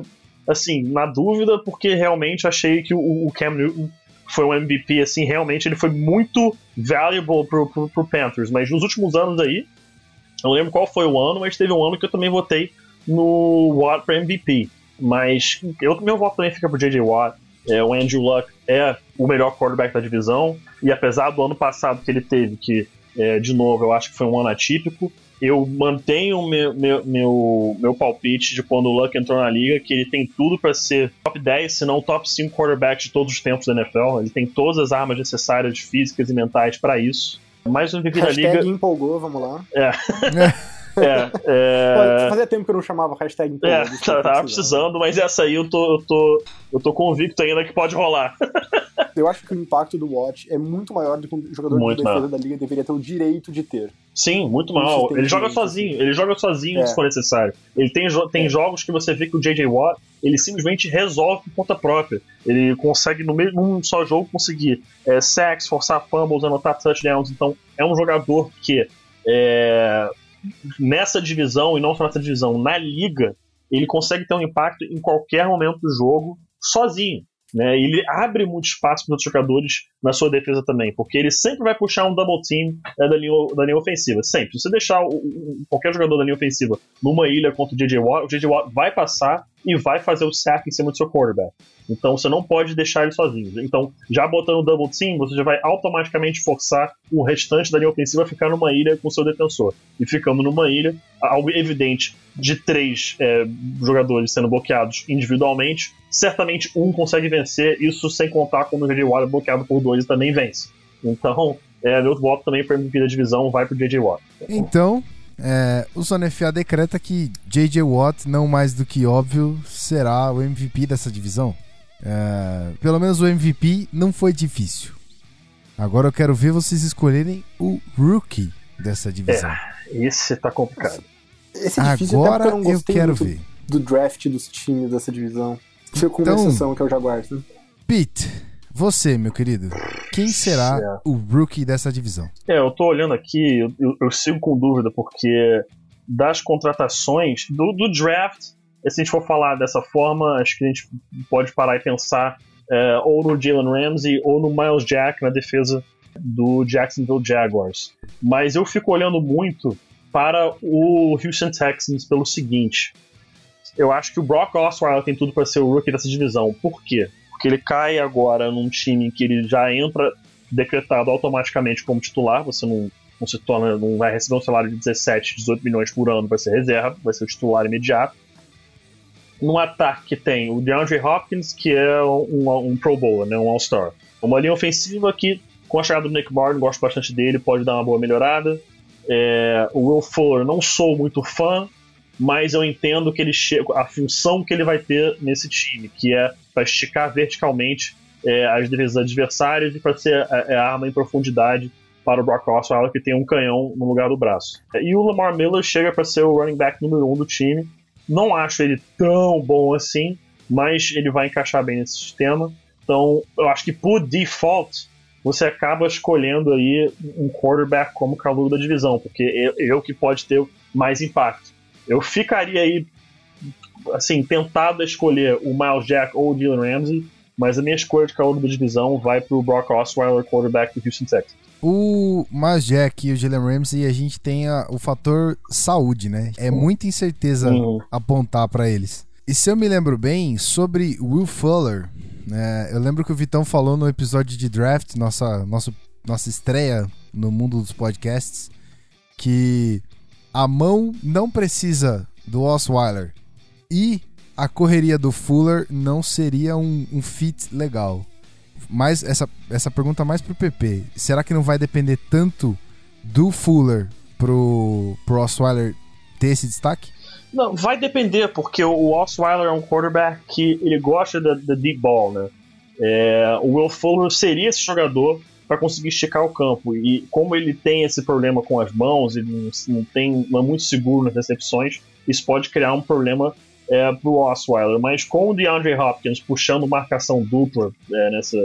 assim, na dúvida, porque realmente achei que o Cam Newton foi um M V P, assim, realmente ele foi muito valuable pro, pro, pro Panthers, mas nos últimos anos aí, eu não lembro qual foi o ano, mas teve um ano que eu também votei no Watt pra M V P. Mas eu, meu voto também fica pro J J. Watt. É, o Andrew Luck é o melhor quarterback da divisão, e apesar do ano passado que ele teve, que é, de novo eu acho que foi um ano atípico, eu mantenho meu, meu, meu, meu palpite de quando o Luck entrou na liga, que ele tem tudo para ser top dez, se não top cinco quarterback de todos os tempos da N F L. Ele tem todas as armas necessárias, físicas e mentais para isso. Mais um M V P da liga. Hashtag empolgou, vamos lá. É. É, é... Fazia tempo que eu não chamava hashtag inteiro. É, tá, tava precisando, mas essa aí eu tô, eu, tô, eu tô convicto ainda que pode rolar. Eu acho que o impacto do Watt é muito maior do que o jogador muito de defesa maior da liga deveria ter o direito de ter. Sim, muito mal. Ele joga sozinho, ele joga sozinho é. se for necessário. Ele tem, jo- tem é. jogos que você vê que o J J. Watt, ele simplesmente resolve por conta própria. Ele consegue, no mesmo num só jogo, conseguir é, sacks, forçar fumbles, anotar touchdowns. Então, é um jogador que é... nessa divisão, e não só nessa divisão, na liga, ele consegue ter um impacto em qualquer momento do jogo sozinho, né? Ele abre muito espaço para os jogadores na sua defesa também, porque ele sempre vai puxar um double team né, da, linha, da linha ofensiva, sempre. Se você deixar o, o, qualquer jogador da linha ofensiva numa ilha contra o J J. Watt, o J J. Watt vai passar e vai fazer o sack em cima do seu quarterback. Então você não pode deixar ele sozinho. Então, já botando o double team, você já vai automaticamente forçar o restante da linha ofensiva a ficar numa ilha com o seu defensor. E ficando numa ilha, algo evidente de três é, jogadores sendo bloqueados individualmente, certamente um consegue vencer, isso sem contar quando o J J. Watt é bloqueado por dois e também vence. Então, é, meu voto também para M V P da divisão vai pro J J. Watt. Então, é, o Zona F A decreta que J J. Watt, não mais do que óbvio, será o M V P dessa divisão. É, pelo menos o M V P não foi difícil. Agora eu quero ver vocês escolherem o rookie dessa divisão. É, esse tá complicado. Esse é difícil. Agora até porque eu, não eu quero ver do draft dos times dessa divisão. Então, com exceção que é o Jaguars, né? Pete, você, meu querido, quem será é. o rookie dessa divisão? É, eu tô olhando aqui, eu, eu, eu sigo com dúvida, porque das contratações, do, do draft, se a gente for falar dessa forma, acho que a gente pode parar e pensar é, ou no Jalen Ramsey ou no Miles Jack na defesa do Jacksonville Jaguars. Mas eu fico olhando muito para o Houston Texans pelo seguinte: eu acho que o Brock Osweiler tem tudo para ser o rookie dessa divisão. Por quê? Porque ele cai agora num time que ele já entra decretado automaticamente como titular. Você não, não se torna, não vai receber um salário de dezessete, dezoito milhões por ano para ser reserva, vai ser o titular imediato. num ataque que tem o DeAndre Hopkins, que é um, um Pro Bowl, né, um All-Star. Uma linha ofensiva que, com a chegada do Nick Barton, gosto bastante dele, pode dar uma boa melhorada. É, o Will Fuller, não sou muito fã, mas eu entendo que ele che... a função que ele vai ter nesse time, que é para esticar verticalmente é, as defesas adversárias e para ser a, a arma em profundidade para o Brock Osweiler, que tem um canhão no lugar do braço. E o Lamar Miller chega para ser o running back número um do time. Não acho ele tão bom assim, mas ele vai encaixar bem nesse sistema. Então, eu acho que por default, você acaba escolhendo aí um quarterback como o caludo da divisão, porque é o que pode ter mais impacto. Eu ficaria aí, assim, tentado a escolher o Miles Jack ou o Jalen Ramsey, mas a minha escolha de caludo da divisão vai para o Brock Osweiler, quarterback do Houston Texans. O Miles Jack e o Jalen Ramsey, a gente tem a, o fator saúde, né? É muita incerteza uhum. apontar para eles. E se eu me lembro bem, sobre Will Fuller... É, eu lembro que o Vitão falou no episódio de draft, nossa, nossa, nossa estreia no mundo dos podcasts, que a mão não precisa do Osweiler e a correria do Fuller não seria um, um fit legal. Mas essa, essa pergunta mais pro P P, será que não vai depender tanto do Fuller pro, pro Osweiler ter esse destaque? Não, vai depender, porque o Osweiler é um quarterback que ele gosta da, da deep ball, né? É, o Will Fuller seria esse jogador para conseguir esticar o campo, e como ele tem esse problema com as mãos, ele não, não, tem, não é muito seguro nas recepções, isso pode criar um problema é, para o Osweiler, mas com o DeAndre Hopkins puxando marcação dupla é, nessa,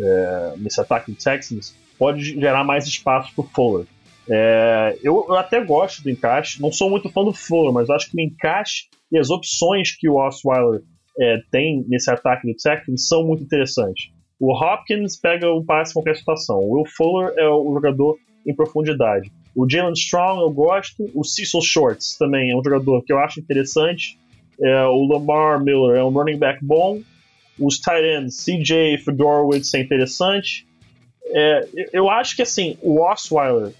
é, nesse ataque do Texans, pode gerar mais espaço para o Fuller. É, eu, eu até gosto do encaixe, não sou muito fã do Fuller, mas acho que o encaixe e as opções que o Osweiler é, tem nesse ataque do Texans são muito interessantes. O Hopkins pega o passe com qualquer situação, o Will Fuller é o jogador em profundidade, o Jalen Strong eu gosto, o Cecil Shorts também é um jogador que eu acho interessante, é, o Lamar Miller é um running back bom, os tight ends C J Fedorowicz é interessante. É, eu acho que assim, o Osweiler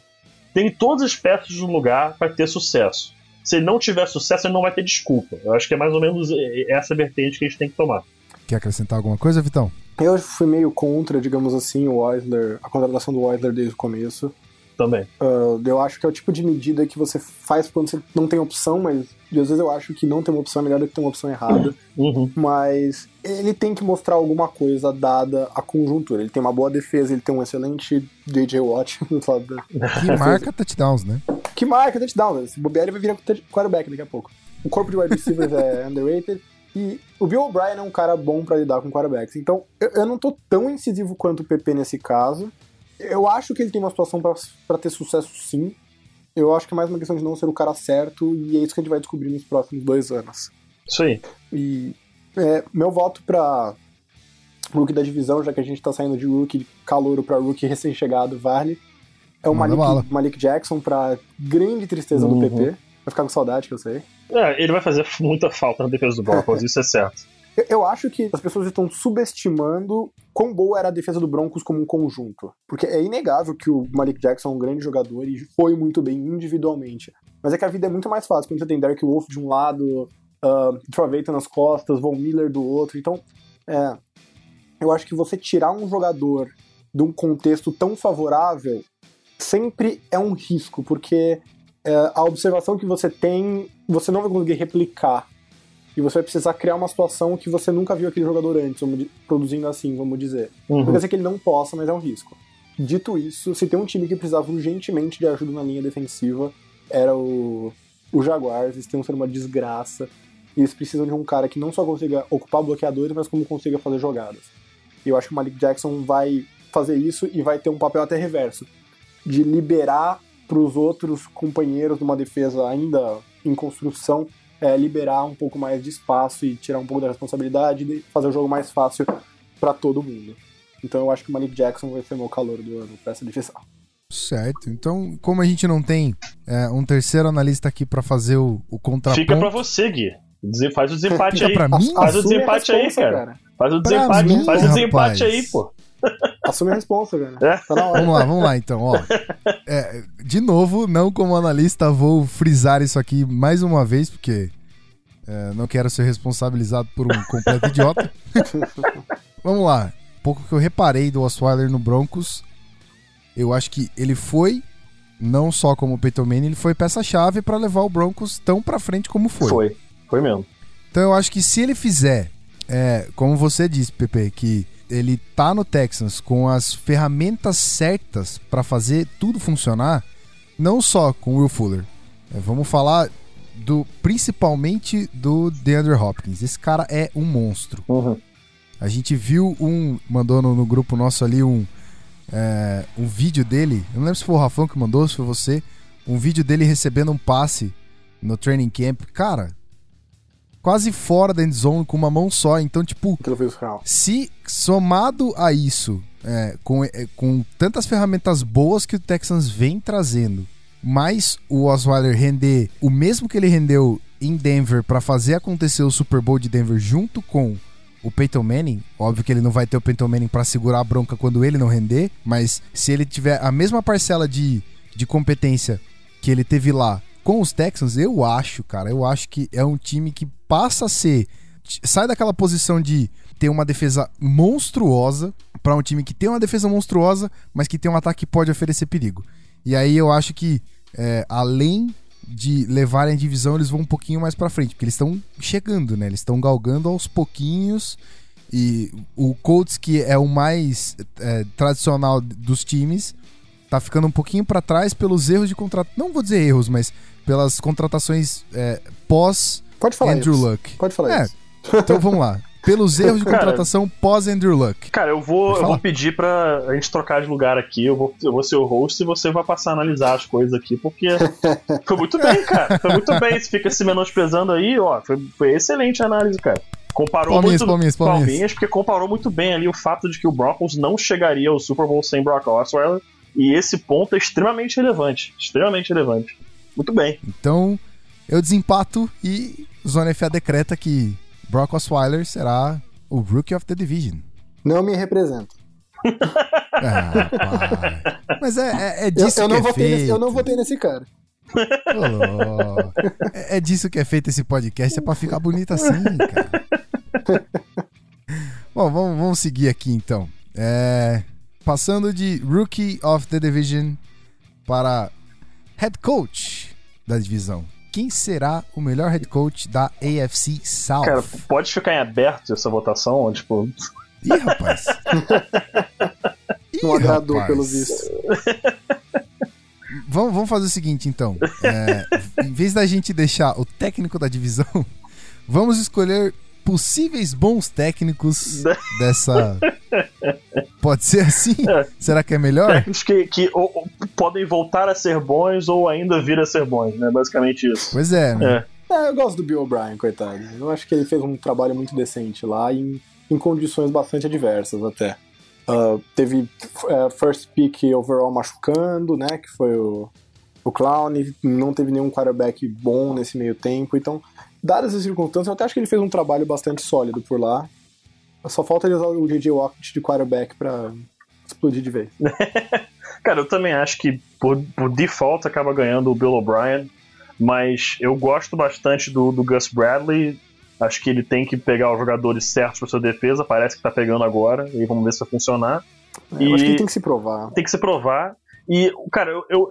tem todas as peças do lugar para ter sucesso. Se ele não tiver sucesso, ele não vai ter desculpa. Eu acho que é mais ou menos essa vertente que a gente tem que tomar. Quer acrescentar alguma coisa, Vitão? Eu fui meio contra, digamos assim, o Osweiler, a contratação do Osweiler desde o começo. Também. Uh, eu acho que é o tipo de medida que você faz quando você não tem opção, mas às vezes eu acho que não ter uma opção é melhor do que ter uma opção errada. Uhum. Mas ele tem que mostrar alguma coisa dada a conjuntura. Ele tem uma boa defesa, ele tem um excelente J J. Watt do lado da... Que marca touchdowns, né? Que marca touchdowns. Esse bobear ele vai virar quarterback daqui a pouco. O corpo de wide receivers é underrated. E o Bill O'Brien é um cara bom pra lidar com quarterbacks. Então eu, eu não tô tão incisivo quanto o P P nesse caso. Eu acho que ele tem uma situação para ter sucesso, sim. Eu acho que é mais uma questão de não ser o cara certo, e é isso que a gente vai descobrir nos próximos dois anos. Sim. E é, meu voto para rookie da divisão, já que a gente tá saindo de rookie calouro para rookie recém-chegado, vale. É o Malik, Malik Jackson, para grande tristeza uhum. do P P. Vai ficar com saudade, que eu sei. É, ele vai fazer muita falta na defesa do Broncos, isso é certo. Eu, eu acho que as pessoas estão subestimando quão boa era a defesa do Broncos como um conjunto. Porque é inegável que o Malik Jackson é um grande jogador e foi muito bem individualmente. Mas é que a vida é muito mais fácil quando você tem Derek Wolfe de um lado, uh, Trevathan nas costas, Von Miller do outro. Então, é, eu acho que você tirar um jogador de um contexto tão favorável sempre é um risco, porque é, a observação que você tem, você não vai conseguir replicar. E você vai precisar criar uma situação que você nunca viu aquele jogador antes, produzindo assim, vamos dizer. Uhum. Não quer dizer que ele não possa, mas é um risco. Dito isso, se tem um time que precisava urgentemente de ajuda na linha defensiva, era o, o Jaguars. Eles têm sido uma desgraça. E eles precisam de um cara que não só consiga ocupar bloqueadores, mas como consiga fazer jogadas. E eu acho que o Malik Jackson vai fazer isso e vai ter um papel até reverso, de liberar para os outros companheiros de uma defesa ainda em construção, É, liberar um pouco mais de espaço e tirar um pouco da responsabilidade e fazer o jogo mais fácil pra todo mundo. Então eu acho que o Malik Jackson vai ser o meu calor do ano pra essa divisão. Certo, então como a gente não tem é, um terceiro analista aqui pra fazer o, o contraponto... Fica pra você, Gui. Faz o desempate. Fica aí. Pra mim? Faz o desempate aí, cara. cara. Faz o desempate, mim, faz o desempate aí, pô. Assume a responsa, cara. Tá na hora. Vamos lá, vamos lá então. Ó. É, de novo, não como analista, vou frisar isso aqui mais uma vez, porque É, não quero ser responsabilizado por um completo idiota. Vamos lá. Pouco que eu reparei do Osweiler no Broncos, eu acho que ele foi, não só como o Peyton Manning, ele foi peça-chave para levar o Broncos tão pra frente como foi. Foi, foi mesmo. Então eu acho que se ele fizer, é, como você disse, Pepe, que ele tá no Texans com as ferramentas certas para fazer tudo funcionar, não só com o Will Fuller. É, vamos falar do, principalmente do DeAndre Hopkins. Esse cara é um monstro. Uhum. A gente viu um, mandou no, no grupo nosso ali um, é, um vídeo dele, eu não lembro se foi o Rafão que mandou, se foi você, um vídeo dele recebendo um passe no training camp, cara, quase fora da end zone com uma mão só, então tipo, se somado a isso, é, com, é, com tantas ferramentas boas que o Texans vem trazendo, mas o Osweiler render o mesmo que ele rendeu em Denver para fazer acontecer o Super Bowl de Denver junto com o Peyton Manning, óbvio que ele não vai ter o Peyton Manning pra segurar a bronca quando ele não render, mas se ele tiver a mesma parcela de, de competência que ele teve lá com os Texans, eu acho, cara, eu acho que é um time que passa a ser, sai daquela posição de ter uma defesa monstruosa pra um time que tem uma defesa monstruosa, mas que tem um ataque que pode oferecer perigo. E aí eu acho que, é, além de levarem a divisão, eles vão um pouquinho mais pra frente, porque eles estão chegando, né? Eles estão galgando aos pouquinhos, e o Colts, que é o mais é, tradicional dos times, tá ficando um pouquinho pra trás pelos erros de contratação, não vou dizer erros, mas pelas contratações é, pós Pode falar Andrew isso. Luck. Pode falar é, isso. Então vamos lá. Pelos erros de contratação cara, pós Andrew Luck. Cara, eu vou, eu vou pedir pra a gente trocar de lugar aqui. Eu vou, eu vou ser o host e você vai passar a analisar as coisas aqui, porque foi muito bem, cara. Foi muito bem. Você fica se menosprezando aí, ó. Foi, foi excelente a análise, cara. Comparou palminhas, muito... Palminhas, palminhas. palminhas, porque comparou muito bem ali o fato de que o Broncos não chegaria ao Super Bowl sem Brock Osweiler. E esse ponto é extremamente relevante. Extremamente relevante. Muito bem. Então, eu desempato e Zona F A decreta que Brock Osweiler será o Rookie of the Division. Não me representa. Ah, pai. Mas é, é, é disso eu, eu que não é feito. Nesse, eu não votei nesse cara. Olô. É, é disso que é feito esse podcast, é pra ficar bonito assim, cara. Bom, vamos, vamos seguir aqui então. É, passando de Rookie of the Division para Head Coach da divisão. Quem será o melhor head coach da A F C South? Cara, pode ficar em aberto essa votação? Tipo... Ih, rapaz. Ih, não agradou, rapaz. Pelo visto. Vamos, vamos fazer o seguinte, então. É, em vez da gente deixar o técnico da divisão, vamos escolher possíveis bons técnicos dessa... Pode ser assim? É. Será que é melhor? Técnicos que, que ou, ou, podem voltar a ser bons ou ainda vir a ser bons, né? Basicamente isso. Pois é, né? É. É, eu gosto do Bill O'Brien, coitado. Eu acho que ele fez um trabalho muito decente lá em, em condições bastante adversas até. Uh, teve uh, first pick overall machucando, né? Que foi o, o Clown. Não teve nenhum quarterback bom nesse meio tempo. Então, dadas as circunstâncias, eu até acho que ele fez um trabalho bastante sólido por lá. Só falta ele usar o J J. Watt de quarterback pra explodir de vez. Cara, eu também acho que por, por default acaba ganhando o Bill O'Brien, mas eu gosto bastante do, do Gus Bradley. Acho que ele tem que pegar os jogadores certos pra sua defesa, parece que tá pegando agora, e vamos ver se vai funcionar. É, e eu acho que ele tem que se provar. Tem que se provar. E, cara, eu, eu,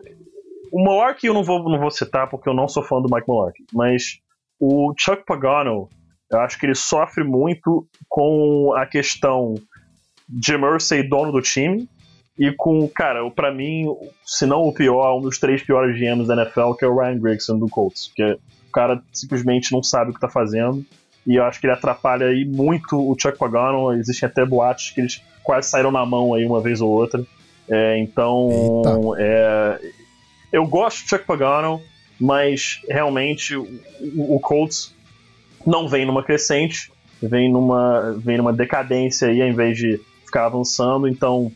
o Mullarky eu não vou, não vou citar porque eu não sou fã do Mike Mullarky, mas o Chuck Pagano... Eu acho que ele sofre muito com a questão de Mercer, dono do time, e com, cara, pra mim, se não o pior, um dos três piores G Ms da N F L, que é o Ryan Grigson do Colts, porque o cara simplesmente não sabe o que tá fazendo, e eu acho que ele atrapalha aí muito o Chuck Pagano. Existem até boatos que eles quase saíram na mão aí uma vez ou outra. É, então, é, eu gosto do Chuck Pagano, mas realmente o, o Colts não vem numa crescente, vem numa, vem numa decadência aí, ao invés de ficar avançando. Então,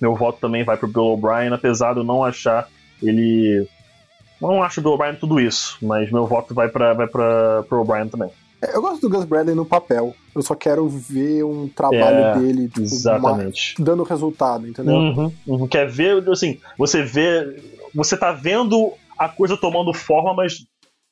meu voto também vai pro Bill O'Brien, apesar de eu não achar ele... Eu não acho o Bill O'Brien tudo isso, mas meu voto vai para vai pra, pro O'Brien também. Eu gosto do Gus Bradley no papel, eu só quero ver um trabalho é, dele tipo, exatamente. Uma, dando resultado, entendeu? Uhum, uhum. Quer ver, assim, você vê... Você tá vendo a coisa tomando forma, mas...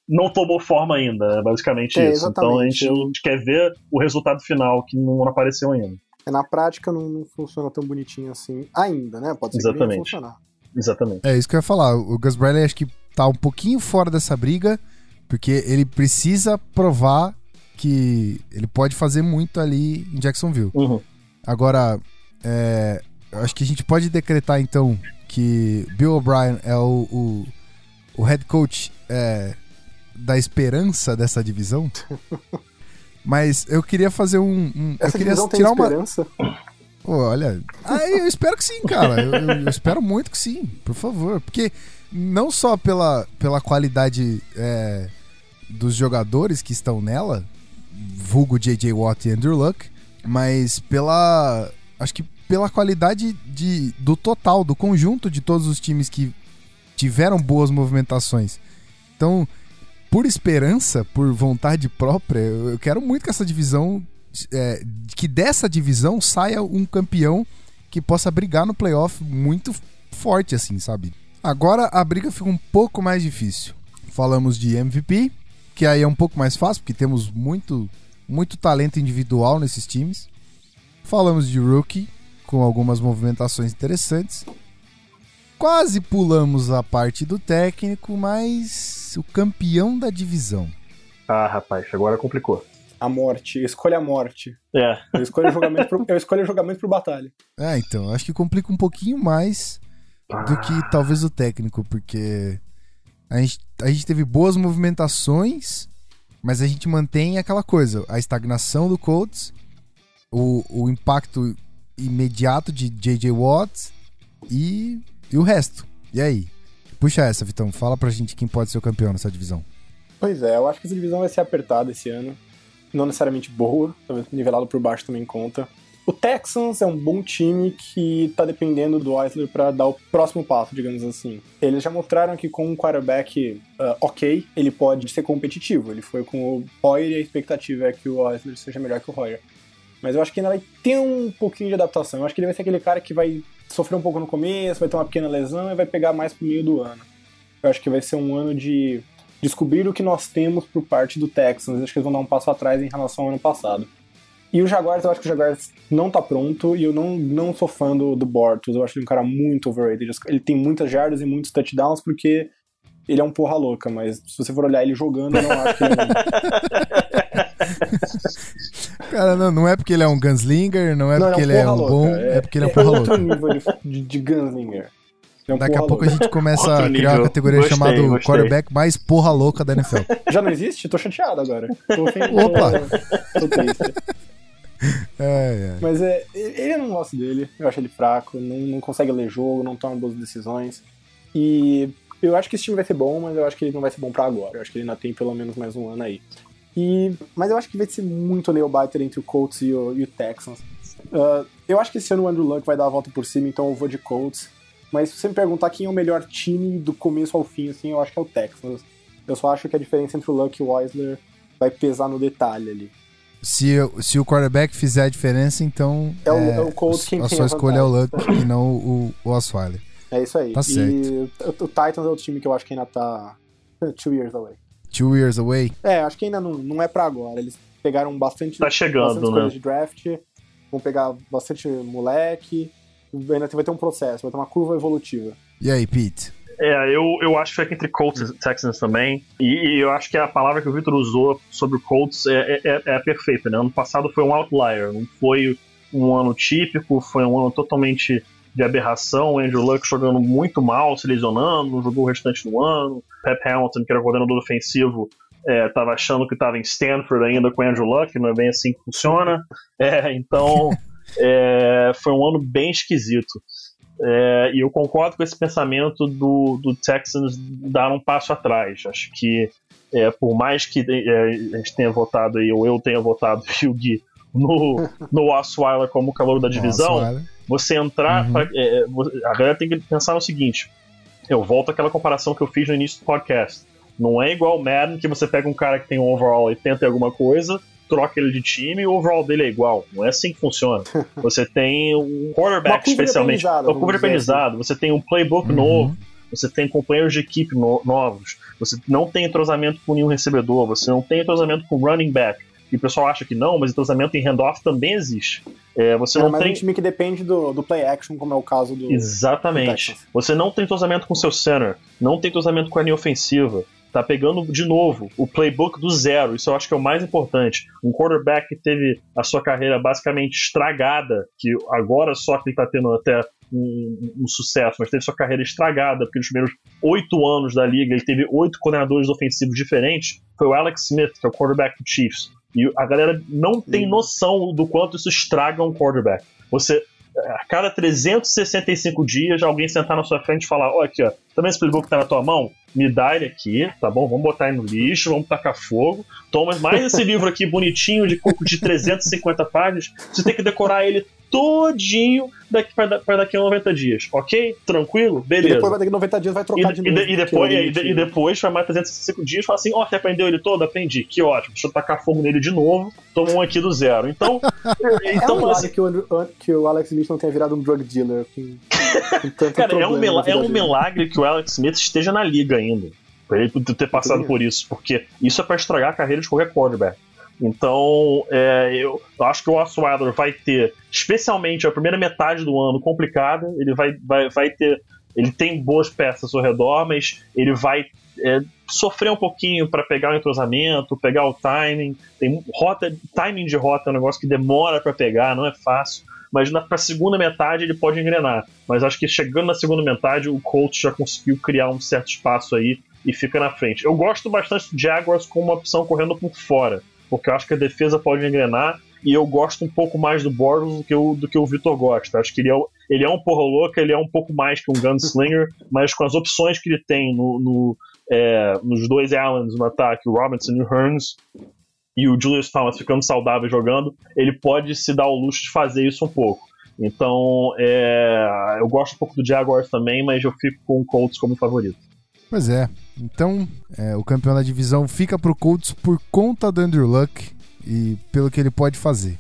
não tomou forma ainda, é basicamente é, isso. Exatamente. Então a gente, a gente quer ver o resultado final, que não apareceu ainda. Na prática não, não funciona tão bonitinho assim ainda, né? Pode ser exatamente. Que não funcionar. Exatamente. É isso que eu ia falar. O Gus Bradley acho que tá um pouquinho fora dessa briga, porque ele precisa provar que ele pode fazer muito ali em Jacksonville. Uhum. Agora, é, acho que a gente pode decretar então que Bill O'Brien é o, o, o head coach é, da esperança dessa divisão. Mas eu queria fazer um... um Essa eu queria divisão tirar tem uma... esperança? Pô, olha, ah, eu espero que sim, cara. Eu, eu, eu espero muito que sim, por favor. Porque não só pela, pela qualidade é, dos jogadores que estão nela, vulgo J J. Watt e Andrew Luck, mas pela... acho que pela qualidade de, do total, do conjunto de todos os times que tiveram boas movimentações. Então... por esperança, por vontade própria, eu quero muito que essa divisão, é, que dessa divisão saia um campeão que possa brigar no playoff muito forte, assim, sabe? Agora a briga fica um pouco mais difícil. Falamos de M V P, que aí é um pouco mais fácil, porque temos muito, muito talento individual nesses times. Falamos de rookie, com algumas movimentações interessantes. Quase pulamos a parte do técnico, mas o campeão da divisão. Ah, rapaz, agora complicou. A morte, escolha a morte. É. Eu escolho o julgamento pro, eu escolho o julgamento pro batalha. Ah, então, acho que complica um pouquinho mais do que talvez o técnico, porque a gente, a gente teve boas movimentações, mas a gente mantém aquela coisa, a estagnação do Colts, o, o impacto imediato de J J. Watt e... e o resto? E aí? Puxa essa, Vitão. Fala pra gente quem pode ser o campeão nessa divisão. Pois é, eu acho que essa divisão vai ser apertada esse ano. Não necessariamente boa, talvez nivelado por baixo também conta. O Texans é um bom time que tá dependendo do Osweiler pra dar o próximo passo, digamos assim. Eles já mostraram que com um quarterback uh, ok, ele pode ser competitivo. Ele foi com o Hoyer e a expectativa é que o Osweiler seja melhor que o Hoyer. Mas eu acho que ainda vai ter um pouquinho de adaptação. Eu acho que ele vai ser aquele cara que vai sofrer um pouco no começo, vai ter uma pequena lesão e vai pegar mais pro meio do ano. Eu acho que vai ser um ano de descobrir o que nós temos por parte do Texans. Eu acho que eles vão dar um passo atrás em relação ao ano passado. E o Jaguars, eu acho que o Jaguars não tá pronto e eu não, não sou fã do, do Bortles. Eu acho que ele é um cara muito overrated. Ele tem muitas jardas e muitos touchdowns porque ele é um porra louca, mas se você for olhar ele jogando, eu não acho que ele é cara, não, não é porque ele é um gunslinger, não é não, porque ele é um, ele é um louca, bom, é, é porque ele é um porra louca. É outro nível de, de gunslinger. É um Daqui a pouco louca. A gente começa outro a criar nível. Uma categoria gostei, chamada gostei. Quarterback mais porra louca da N F L. Já não existe? Tô chateado agora. Tô sem... Opa! Tô triste. É, é. Mas é, eu não gosto dele, eu acho ele fraco, não, não consegue ler jogo, não toma boas decisões. E eu acho que esse time vai ser bom, mas eu acho que ele não vai ser bom pra agora. Eu acho que ele ainda tem pelo menos mais um ano aí. E, mas eu acho que vai ser muito nail-biter entre o Colts e o, e o Texans. Uh, eu acho que esse ano o Andrew Luck vai dar a volta por cima, então eu vou de Colts. Mas se você me perguntar quem é o melhor time do começo ao fim, assim, eu acho que é o Texans. Eu só acho que a diferença entre o Luck e o Osweiler vai pesar no detalhe ali. Se, se o quarterback fizer a diferença, então é o, é, é o Colts quem a sua escolha é o Luck e não o, o Osweiler. É isso aí. Tá certo. E o Titans é o time que eu acho que ainda tá two years away. Two years away? É, acho que ainda não, não é pra agora. Eles pegaram bastante, tá chegando, bastante né? coisas de draft, vão pegar bastante moleque, ainda vai ter um processo, vai ter uma curva evolutiva. E aí, Pete? É, eu, eu acho que fica entre Colts e Texans também, e, e eu acho que a palavra que o Victor usou sobre o Colts é, é, é perfeita, né? Ano passado foi um outlier, não foi um ano típico, foi um ano totalmente... de aberração, Andrew Luck jogando muito mal, se lesionando, não jogou o restante do ano, Pep Hamilton, que era o coordenador ofensivo, estava é, achando que estava em Stanford ainda com Andrew Luck, não é bem assim que funciona, é, então é, foi um ano bem esquisito. É, e eu concordo com esse pensamento do, do Texans dar um passo atrás, acho que é, por mais que é, a gente tenha votado, aí, ou eu tenha votado e o Gui, no, no Osweiler como calor da divisão, Osweiler. Você entrar... Uhum. Pra, é, a galera tem que pensar no seguinte, eu volto àquela comparação que eu fiz no início do podcast. Não é igual o Madden, que você pega um cara que tem um overall oitenta e alguma coisa, troca ele de time e o overall dele é igual. Não é assim que funciona. Você tem um quarterback especialmente. Uma curva de aprendizado. Você tem um playbook uhum. novo. Você tem companheiros de equipe no, novos. você não tem entrosamento com nenhum recebedor, você não tem entrosamento com running back, e o pessoal acha que não, mas entrosamento em handoff também existe. É, você não, não mas tem... é um time que depende do, do play action, como é o caso do... Exatamente. Do você não tem entrosamento com seu center, não tem entrosamento com a linha ofensiva, tá pegando de novo o playbook do zero, isso eu acho que é o mais importante. Um quarterback que teve a sua carreira basicamente estragada, que agora só que ele tá tendo até um, um sucesso, mas teve sua carreira estragada, porque nos primeiros oito anos da liga ele teve oito coordenadores ofensivos diferentes, foi o Alex Smith, que é o quarterback do Chiefs. E a galera não tem noção do quanto isso estraga um quarterback. Você... A cada trezentos e sessenta e cinco dias, alguém sentar na sua frente e falar: ó, aqui, ó, também esse playbook que tá na tua mão, me dá ele aqui, tá bom? Vamos botar ele no lixo, vamos tacar fogo. Toma mais esse livro aqui bonitinho, de de trezentas e cinquenta páginas, você tem que decorar ele todinho daqui, pra, pra daqui a noventa dias, ok? Tranquilo? Beleza. E depois, daqui a noventa dias, vai trocar e, de novo. E, de, e, depois, é, e, e depois vai mais trezentos e sessenta e cinco dias e fala assim: ó, você aprendeu ele todo? Aprendi. Que ótimo. Deixa eu tacar fogo nele de novo. Toma um aqui do zero. Então... é, então é um assim, que, o Andrew, que o Alex Smith não tenha virado um drug dealer. Com, com cara, é um, milagre, é um milagre que o Alex Smith esteja na liga ainda. Pra ele ter passado é. por isso. Porque isso é pra estragar a carreira de qualquer quarterback. Então, é, eu acho que o Osweiler vai ter, especialmente a primeira metade do ano complicada, ele vai, vai, vai ter, ele tem boas peças ao redor, mas ele vai é, sofrer um pouquinho para pegar o entrosamento, pegar o timing, tem rota, timing de rota é um negócio que demora para pegar, não é fácil, mas para a segunda metade ele pode engrenar, mas acho que chegando na segunda metade o Colts já conseguiu criar um certo espaço aí e fica na frente. Eu gosto bastante do Jaguars com uma opção correndo por fora, porque eu acho que a defesa pode engrenar, e eu gosto um pouco mais do Bortles do que o, do que o Vitor gosta. Acho que ele é, ele é um porra louca, ele é um pouco mais que um gunslinger, mas com as opções que ele tem no, no, é, nos dois Allens no ataque, o Robinson e o Hearns, e o Julius Thomas ficando saudável jogando, ele pode se dar o luxo de fazer isso um pouco. Então, é, eu gosto um pouco do Jaguars também, mas eu fico com o Colts como favorito. Pois é, então é, o campeão da divisão fica pro Colts por conta do Andrew Luck e pelo que ele pode fazer.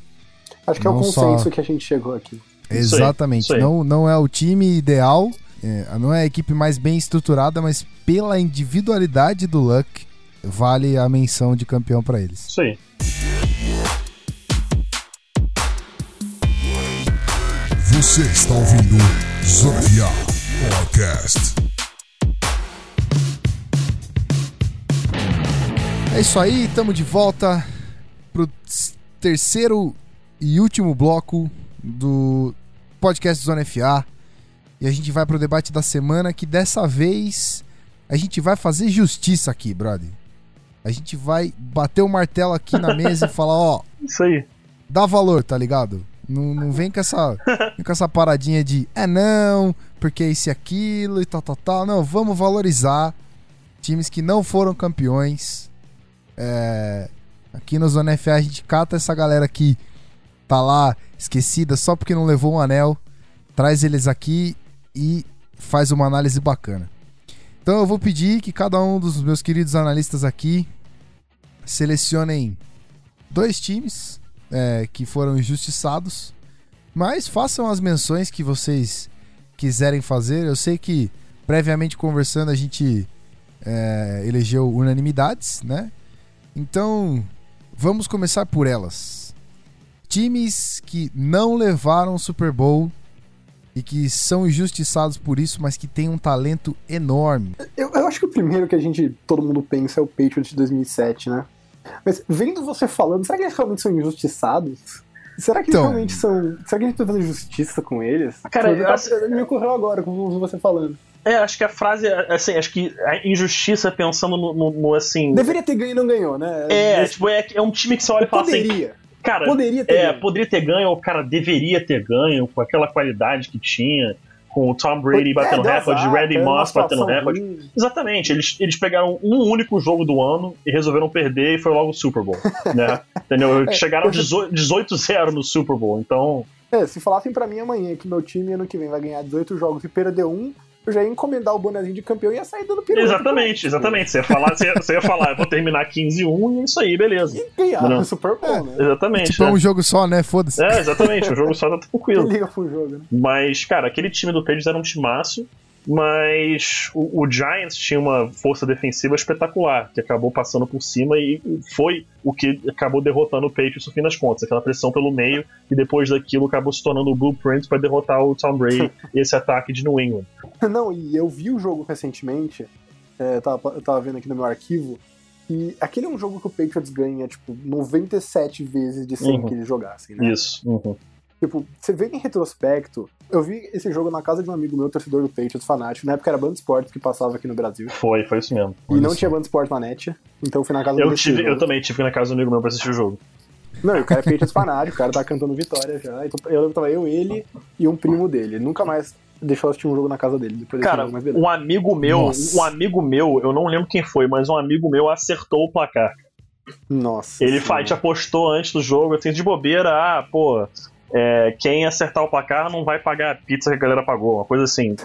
Acho que não é o consenso só... que a gente chegou aqui. Exatamente, isso aí, isso aí. Não, não é o time ideal, é, não é a equipe mais bem estruturada, mas pela individualidade do Luck, vale a menção de campeão para eles. Isso aí. Você está ouvindo Zona Podcast. É isso aí, estamos de volta pro terceiro e último bloco do podcast Zona F A. E a gente vai pro debate da semana, que dessa vez a gente vai fazer justiça aqui, brother. A gente vai bater o martelo aqui na mesa e falar, ó, isso aí. Dá valor, tá ligado? Não, não vem com essa, vem com essa paradinha de é não, porque é isso e aquilo e tal, tal, tal. Não, vamos valorizar times que não foram campeões. É, aqui no Zona F A a gente cata essa galera que tá lá esquecida só porque não levou um anel, traz eles aqui e faz uma análise bacana. Então eu vou pedir que cada um dos meus queridos analistas aqui selecionem dois times é, que foram injustiçados, mas façam as menções que vocês quiserem fazer. Eu sei que previamente conversando a gente é, elegeu unanimidades, né? Então, vamos começar por elas. Times que não levaram o Super Bowl e que são injustiçados por isso, mas que têm um talento enorme. Eu, eu acho que o primeiro que a gente, todo mundo pensa é o Patriots de dois mil e sete, né? Mas vendo você falando, será que eles realmente são injustiçados? Será que eles então... realmente são... Será que a gente tá fazendo justiça com eles? Cara, eu, eu, eu me ocorreu agora com você falando. É, acho que a frase, assim, acho que a injustiça pensando no, no, no assim... Deveria ter ganho e não ganhou, né? É, Esse... tipo, é, é um time que você olha e fala poderia. assim... Cara, poderia ter é, ganho. Poderia ter ganho, ou cara, deveria ter ganho, com aquela qualidade que tinha, com o Tom Brady é, batendo recorde, o Randy Moss batendo recorde. Exatamente, eles, eles pegaram um único jogo do ano e resolveram perder e foi logo o Super Bowl, né? Entendeu? Chegaram dezoito a zero no Super Bowl, então... É, se falassem pra mim amanhã que meu time ano que vem vai ganhar dezoito jogos e perder um... eu já ia encomendar o bonezinho de campeão e ia sair dando pirueta. Exatamente, exatamente. Você ia falar, você ia, você ia falar, eu vou terminar quinze a um e é isso aí, beleza. E ganhar, é Super Bowl, é, né? Exatamente. Tipo, é um jogo só, né? Foda-se. É, exatamente, um jogo só tá tranquilo. Liga pro jogo, né? Mas, cara, aquele time do Patriots era um timaço. mas o, o Giants tinha uma força defensiva espetacular, que acabou passando por cima e foi o que acabou derrotando o Patriots no fim das contas, aquela pressão pelo meio, e depois daquilo acabou se tornando o blueprint para derrotar o Tom Brady e esse ataque de New England. Não, e eu vi o jogo recentemente, é, eu, tava, eu tava vendo aqui no meu arquivo, e aquele é um jogo que o Patriots ganha, tipo, noventa e sete vezes de cem uhum. que eles jogassem, né? Isso, uhum. Tipo, você vê em retrospecto, eu vi esse jogo na casa de um amigo meu, torcedor do Patriots, fanático, na época era Band Esportes que passava aqui no Brasil. Foi, foi isso mesmo. Foi e isso. Não tinha Band Esportes na net, então fui na casa eu do tive, Eu também tive na casa do amigo meu pra assistir o jogo. Não, e o cara é Patriots fanático, o cara tá cantando vitória já, então, eu tava eu, ele e um primo dele, ele nunca mais... deixou assistir um jogo na casa dele. Depois cara, mais um amigo meu, Nossa. um amigo meu, eu não lembro quem foi, mas um amigo meu acertou o placar. Nossa. Ele faz, apostou antes do jogo, assim, de bobeira, ah, pô, é, quem acertar o placar não vai pagar a pizza que a galera pagou, uma coisa assim.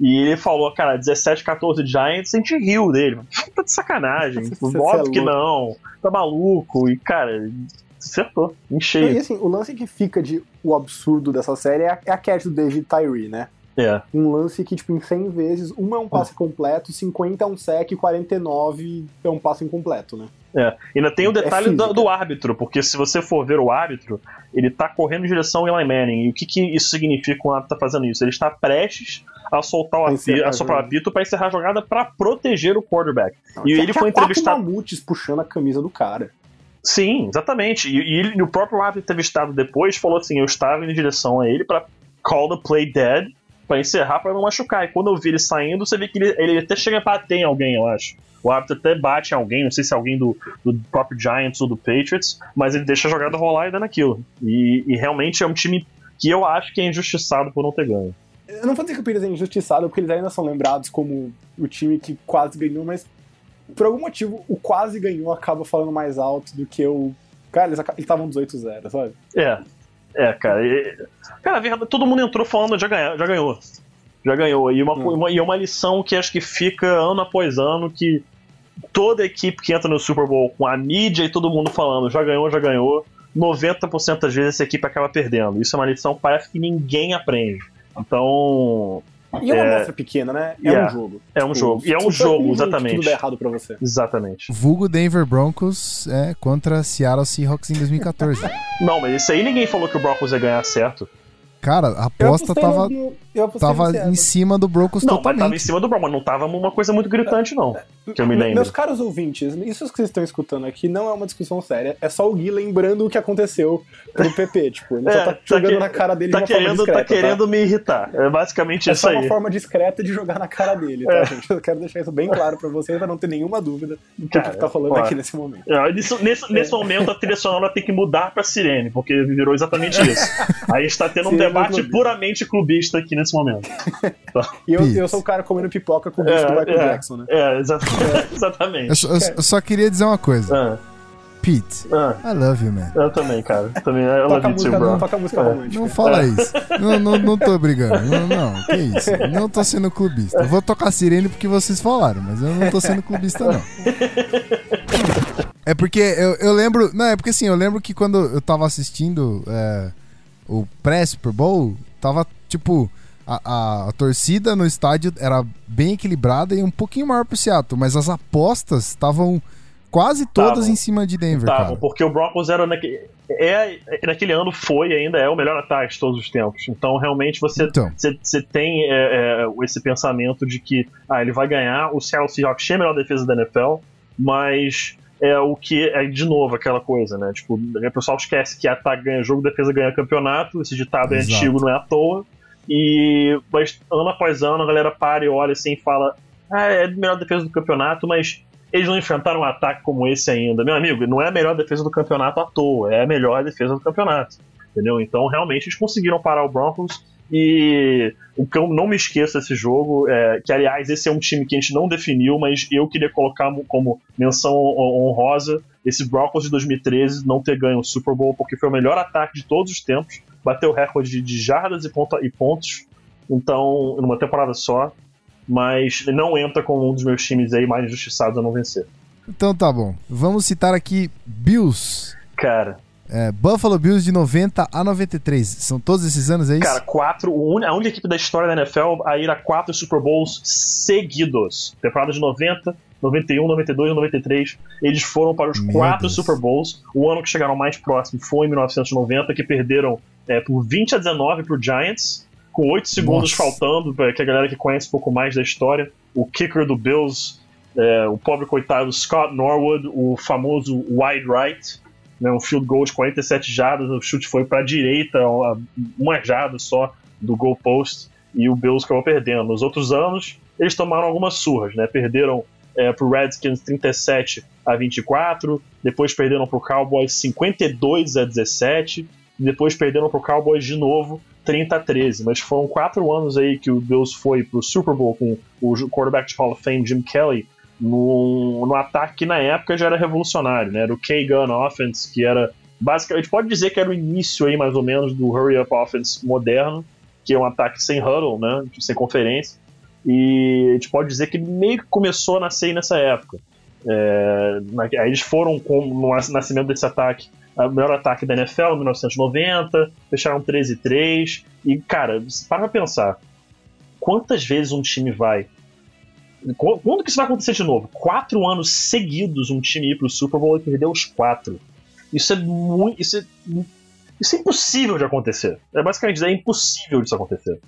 E ele falou, cara, dezessete, catorze Giants, a gente riu dele. Tá de sacanagem, óbvio é que não, tá maluco, e cara... acertou, encheu. E assim, o lance que fica de o absurdo dessa série é a, é a catch do David Tyree, né? É. Um lance que, tipo, em cem vezes, um é um passe completo, cinquenta é um sec, quarenta e nove é um passe incompleto, né? É. Ainda tem o detalhe é do, do árbitro, porque se você for ver o árbitro, ele tá correndo em direção ao Eli Manning. E o que, que isso significa quando o árbitro tá fazendo isso? Ele está prestes a soltar o apito, a soprar o apito pra encerrar a jogada pra proteger o quarterback. Não, e ele foi entrevistado. Mamutes puxando a camisa do cara. Sim, exatamente. E, e o próprio árbitro entrevistado depois falou assim: eu estava em direção a ele para call the play dead, para encerrar, para não machucar. E quando eu vi ele saindo, você vê que ele, ele até chega a bater em alguém, eu acho. O árbitro até bate em alguém, não sei se é alguém do, do próprio Giants ou do Patriots, mas ele deixa a jogada rolar e dá naquilo. E, e realmente é um time que eu acho que é injustiçado por não ter ganho. Eu não vou dizer que o Patriots é injustiçado, porque eles ainda são lembrados como o time que quase ganhou, mas. Por algum motivo, o quase ganhou acaba falando mais alto do que o... Cara, eles estavam dezoito a zero, sabe? É, é, cara. E... Cara, a verdade, todo mundo entrou falando, já ganhou. Já ganhou. Já ganhou. E uma, hum. uma, e uma lição que acho que fica ano após ano, que toda equipe que entra no Super Bowl com a mídia e todo mundo falando, já ganhou, já ganhou, noventa por cento das vezes essa equipe acaba perdendo. Isso é uma lição que parece que ninguém aprende. Então... E é uma amostra pequena, né? É yeah, um jogo. É um jogo. E é um jogo, exatamente. Tudo dá errado pra você. Exatamente. Vulgo Denver Broncos é, contra Seattle Seahawks em dois mil e catorze. Não, mas isso aí ninguém falou que o Broncos ia ganhar certo. Cara, a aposta tava, no, tava em cima do Broncos não, totalmente. Não, mas tava em cima do Broncos, mas não tava uma coisa muito gritante, não. Que eu me lembro. Meus caros ouvintes, isso que vocês estão escutando aqui não é uma discussão séria, é só o Gui lembrando o que aconteceu pro P P, tipo, ele é, só tá jogando tá que, na cara dele tá de uma querendo, forma discreta. Tá querendo tá? me irritar, é basicamente é isso aí. É só uma forma discreta de jogar na cara dele, tá, é. gente? Eu quero deixar isso bem claro pra vocês, pra não ter nenhuma dúvida do que, que tá falando aqui nesse momento. É, nesse, nesse, nesse é. momento, a trilha sonora tem que mudar pra Sirene, porque virou exatamente isso. Aí a gente tá tendo um debate clubista. Puramente clubista aqui nesse momento. Então, e eu, eu sou o cara comendo pipoca com o bicho é, do Michael é, Jackson, né? É, exatamente. exatamente. Eu, só, eu só queria dizer uma coisa. Ah. Pete, ah. I love you, man. Eu também, cara. Também, I love you, too, bro. Não toca música romântica. Não fala é. isso. Não, não, não tô brigando. Não, não, que isso. Não tô sendo clubista. Eu vou tocar sirene porque vocês falaram, mas eu não tô sendo clubista, não. É porque eu, eu lembro... Não, é porque assim, eu lembro que quando eu tava assistindo... É, o pré-Super Bowl, tava, tipo, a, a, a torcida no estádio era bem equilibrada e um pouquinho maior pro Seattle, mas as apostas estavam quase todas tavam, em cima de Denver, tavam, cara. Porque o Broncos era naquele, é, naquele ano foi ainda é o melhor ataque de todos os tempos. Então, realmente, você, então. você, você tem é, é, esse pensamento de que ah, ele vai ganhar, o Seattle Seahawks é a melhor defesa da N F L, mas... É o que é, de novo, aquela coisa, né? Tipo, o pessoal esquece que ataque ganha jogo, defesa ganha campeonato. Esse ditado Exato. é antigo, não é à toa. E, mas ano após ano, a galera para e olha assim e fala: ah, é a melhor defesa do campeonato, mas eles não enfrentaram um ataque como esse ainda. Meu amigo, não é a melhor defesa do campeonato à toa, é a melhor defesa do campeonato. Entendeu? Então, realmente, eles conseguiram parar o Broncos. E o que eu não me esqueço desse jogo, é, que aliás esse é um time que a gente não definiu, mas eu queria colocar como menção honrosa esse Broncos de dois mil e treze não ter ganho o Super Bowl, porque foi o melhor ataque de todos os tempos, bateu o recorde de jardas e, ponta, e pontos, então numa temporada só, mas não entra como um dos meus times aí mais injustiçados a não vencer. Então tá bom, vamos citar aqui Bills. Cara... É, Buffalo Bills de noventa a noventa e três. São todos esses anos, é isso? Cara, quatro. A única equipe da história da N F L a ir a quatro Super Bowls seguidos. Temporada de noventa, noventa e um, noventa e dois e noventa e três. Eles foram para os Meu quatro Deus. Super Bowls. O ano que chegaram mais próximo foi em mil novecentos e noventa, que perderam é, por vinte a dezenove para o Giants, com oito segundos Nossa. faltando, que a galera que conhece um pouco mais da história. O kicker do Bills, é, o pobre coitado Scott Norwood, o famoso wide right. Um field goal de quarenta e sete jardas, o chute foi para a direita, uma jarda só do goal post, e o Bills acabou perdendo. Nos outros anos, eles tomaram algumas surras, né? Perderam é, para o Redskins trinta e sete a vinte e quatro, depois perderam para o Cowboys cinquenta e dois a dezessete, depois perderam para o Cowboys de novo trinta a treze, mas foram quatro anos aí que o Bills foi para o Super Bowl com o quarterback de Hall of Fame Jim Kelly, No, no ataque que na época já era revolucionário, né? Era o K-Gun Offense, que era basicamente, pode dizer que era o início aí mais ou menos do Hurry Up Offense moderno, que é um ataque sem huddle, né? Sem conferência, e a gente pode dizer que meio que começou a nascer nessa época. É, aí eles foram com, no nascimento desse ataque, o melhor ataque da N F L em mil novecentos e noventa, fecharam treze a três, e cara, para pensar, quantas vezes um time vai Quando que isso vai acontecer de novo? Quatro anos seguidos um time ir pro Super Bowl e perder os quatro. Isso é muito. Isso é, isso é impossível de acontecer. É basicamente dizer, é impossível disso acontecer.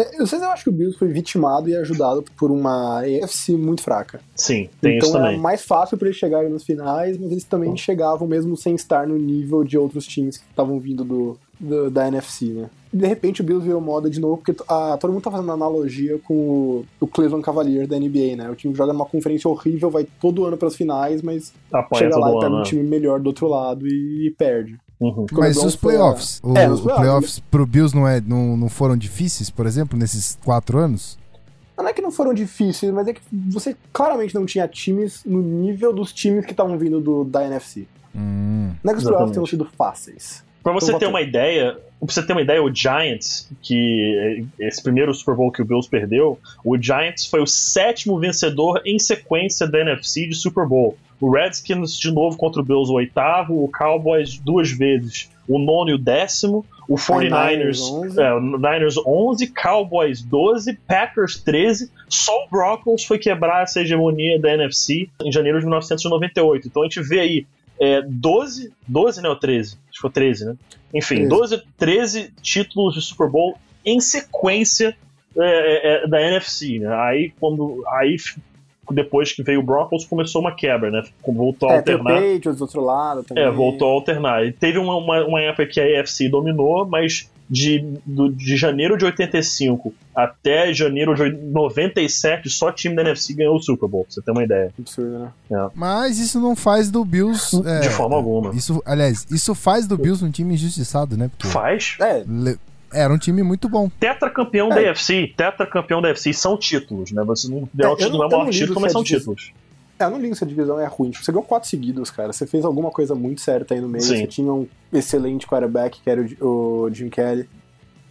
É, eu sei se eu acho que o Bills foi vitimado e ajudado por uma A F C muito fraca. Sim, tem então, isso também. Então é mais fácil para eles chegarem nos finais, mas eles também hum. chegavam mesmo sem estar no nível de outros times que estavam vindo do, do, da N F C, né? De repente o Bills virou moda de novo, porque ah, todo mundo tá fazendo analogia com o, o Cleveland Cavaliers da N B A, né? O time joga numa conferência horrível, vai todo ano pras finais, mas Apanha chega lá e pega um time melhor do outro lado e, e perde. Uhum. Mas e os playoffs? Foi, o, é, os playoffs, playoffs pro Bills não, é, não, não foram difíceis, por exemplo, nesses quatro anos? Não é que não foram difíceis, mas é que você claramente não tinha times no nível dos times que estavam vindo do, da N F C. Hum, não é que os playoffs tenham sido fáceis. Pra você então, ter uma ideia, pra você ter uma ideia, o Giants, que esse primeiro Super Bowl que o Bills perdeu, o Giants foi o sétimo vencedor em sequência da N F C de Super Bowl. O Redskins de novo contra o Bills, o oitavo, o Cowboys duas vezes, o nono e o décimo, o forty-niners, é, o Niners onze, Cowboys doze, Packers treze, só o Broncos foi quebrar essa hegemonia da N F C em janeiro de mil novecentos e noventa e oito. Então a gente vê aí É, doze, doze, né, ou treze? Acho que foi treze, né? Enfim, doze, treze títulos de Super Bowl em sequência é, é, da N F C, né? Aí, quando, aí, depois que veio o Broncos, começou uma quebra, né? Voltou a é, alternar. Tem o Patriots do outro lado também. É, voltou a alternar. E teve uma, uma, uma época que a A F C dominou, mas de, do, de janeiro de oitenta e cinco até janeiro de noventa e sete, só time da N F C ganhou o Super Bowl, pra você ter uma ideia. Absurdo, né? É. Mas isso não faz do Bills... É, de forma alguma. Isso, aliás, isso faz do Bills um time injustiçado, né? Porque faz? É. Le... Era um time muito bom. Tetracampeão é. da A F C, tetracampeão da A F C, são títulos, né? Você não é, é o título, não é o maior título, mas são títulos. É, eu não ligo se a divisão é ruim. Você ganhou quatro seguidos, cara. Você fez alguma coisa muito certa aí no meio. Sim. Você tinha um excelente quarterback, que era o Jim Kelly.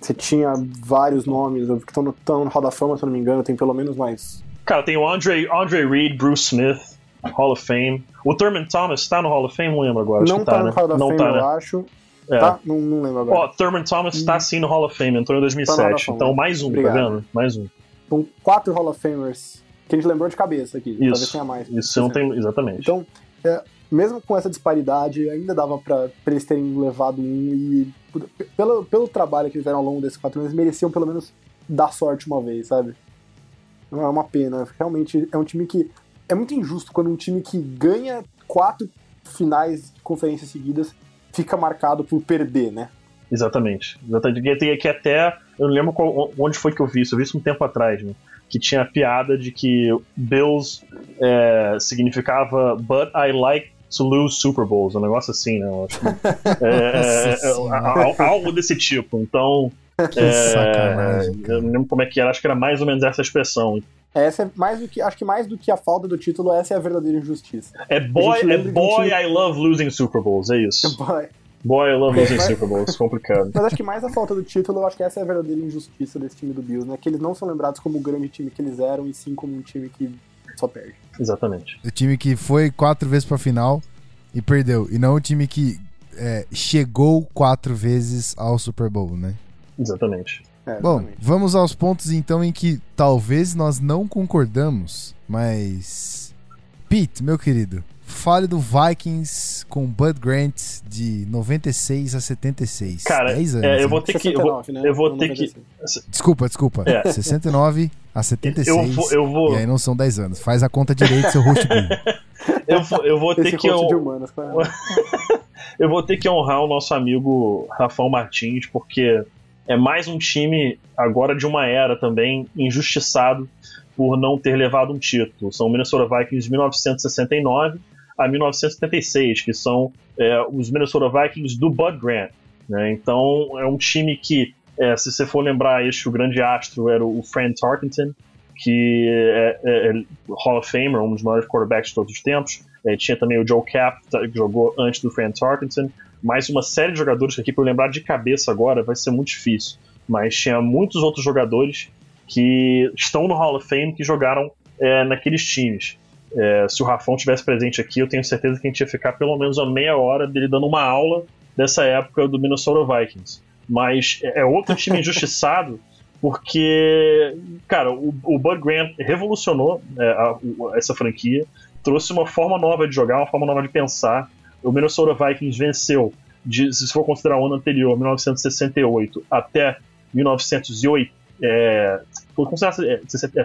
Você tinha vários nomes que estão no, no Hall da Fama, se eu não me engano. Tem pelo menos mais... Cara, tem o Andre, Andre Reed, Bruce Smith, Hall of Fame. O Thurman Thomas tá no Hall of Fame? Não lembro agora. Não tá, tá no né? Hall da não Fame, tá, né? eu acho. É. Tá? Não, não lembro agora. Ó, oh, Thurman Thomas hum. tá sim no Hall of Fame. Entrou em dois mil e sete. Tá Fama, então, né? mais um, Obrigado. tá vendo? Mais um. Então, quatro Hall of Famers... que a gente lembrou de cabeça aqui, isso, talvez tenha mais. Isso não tem, exatamente. Então, é, mesmo com essa disparidade, ainda dava pra, pra eles terem levado um e pelo, pelo trabalho que eles fizeram ao longo desses quatro anos, eles mereciam pelo menos dar sorte uma vez, sabe? Não é uma pena, realmente é um time que é muito injusto quando um time que ganha quatro finais de conferências seguidas fica marcado por perder, né? Exatamente, exatamente. E tem aqui até, eu não lembro qual, onde foi que eu vi isso, eu vi isso um tempo atrás, né? Que tinha a piada de que Bills é, significava But I like to lose Super Bowls, um negócio assim, né? Eu acho que, é, é, é, algo desse tipo. Então, é, eu não lembro como é que era, acho que era mais ou menos essa expressão. Essa é mais do que, acho que mais do que a falta do título, essa é a verdadeira injustiça. É Boy, é boy gente... I love losing Super Bowls, é isso. É boy. Boy, eu love losing Super Bowl, isso é complicado. Mas acho que mais a falta do título, eu acho que essa é a verdadeira injustiça desse time do Bills, né? Que eles não são lembrados como o grande time que eles eram, e sim como um time que só perde. Exatamente. O time que foi quatro vezes pra final e perdeu, e não o time que é, chegou quatro vezes ao Super Bowl, né? Exatamente. É, bom, exatamente. Vamos aos pontos então em que talvez nós não concordamos, mas... Pete, meu querido, fale do Vikings com Bud Grant de noventa e seis a setenta e seis. Cara, dez anos, é, eu vou ter que... sessenta e nove, eu vou, né? eu vou ter que... Desculpa, desculpa. É. sessenta e nove a setenta e seis. Eu vou, eu vou... E aí não são dez anos. Faz a conta direito, seu host. eu, vou, eu vou ter Esse que... Eu... De humanos, eu vou ter que honrar o nosso amigo Rafael Martins, porque é mais um time agora de uma era também injustiçado por não ter levado um título. São o Minnesota Vikings de mil novecentos e sessenta e nove a mil novecentos e setenta e seis, que são é, os Minnesota Vikings do Bud Grant, né? Então é um time que, é, se você for lembrar, este, o grande astro era o Fran Tarkenton, que é, é, é Hall of Famer, um dos maiores quarterbacks de todos os tempos. É, tinha também o Joe Cap, que jogou antes do Fran Tarkenton, mais uma série de jogadores que aqui, para lembrar de cabeça agora, vai ser muito difícil, mas tinha muitos outros jogadores que estão no Hall of Fame, que jogaram é, naqueles times. É, se o Rafão estivesse presente aqui, eu tenho certeza que a gente ia ficar pelo menos uma meia hora dele dando uma aula dessa época do Minnesota Vikings. Mas é outro time injustiçado, porque, cara, o, o Bud Grant revolucionou é, a, a, essa franquia, trouxe uma forma nova de jogar, uma forma nova de pensar. O Minnesota Vikings venceu, de, se for considerar o ano anterior, mil novecentos e sessenta e oito, até mil novecentos e oitenta, É,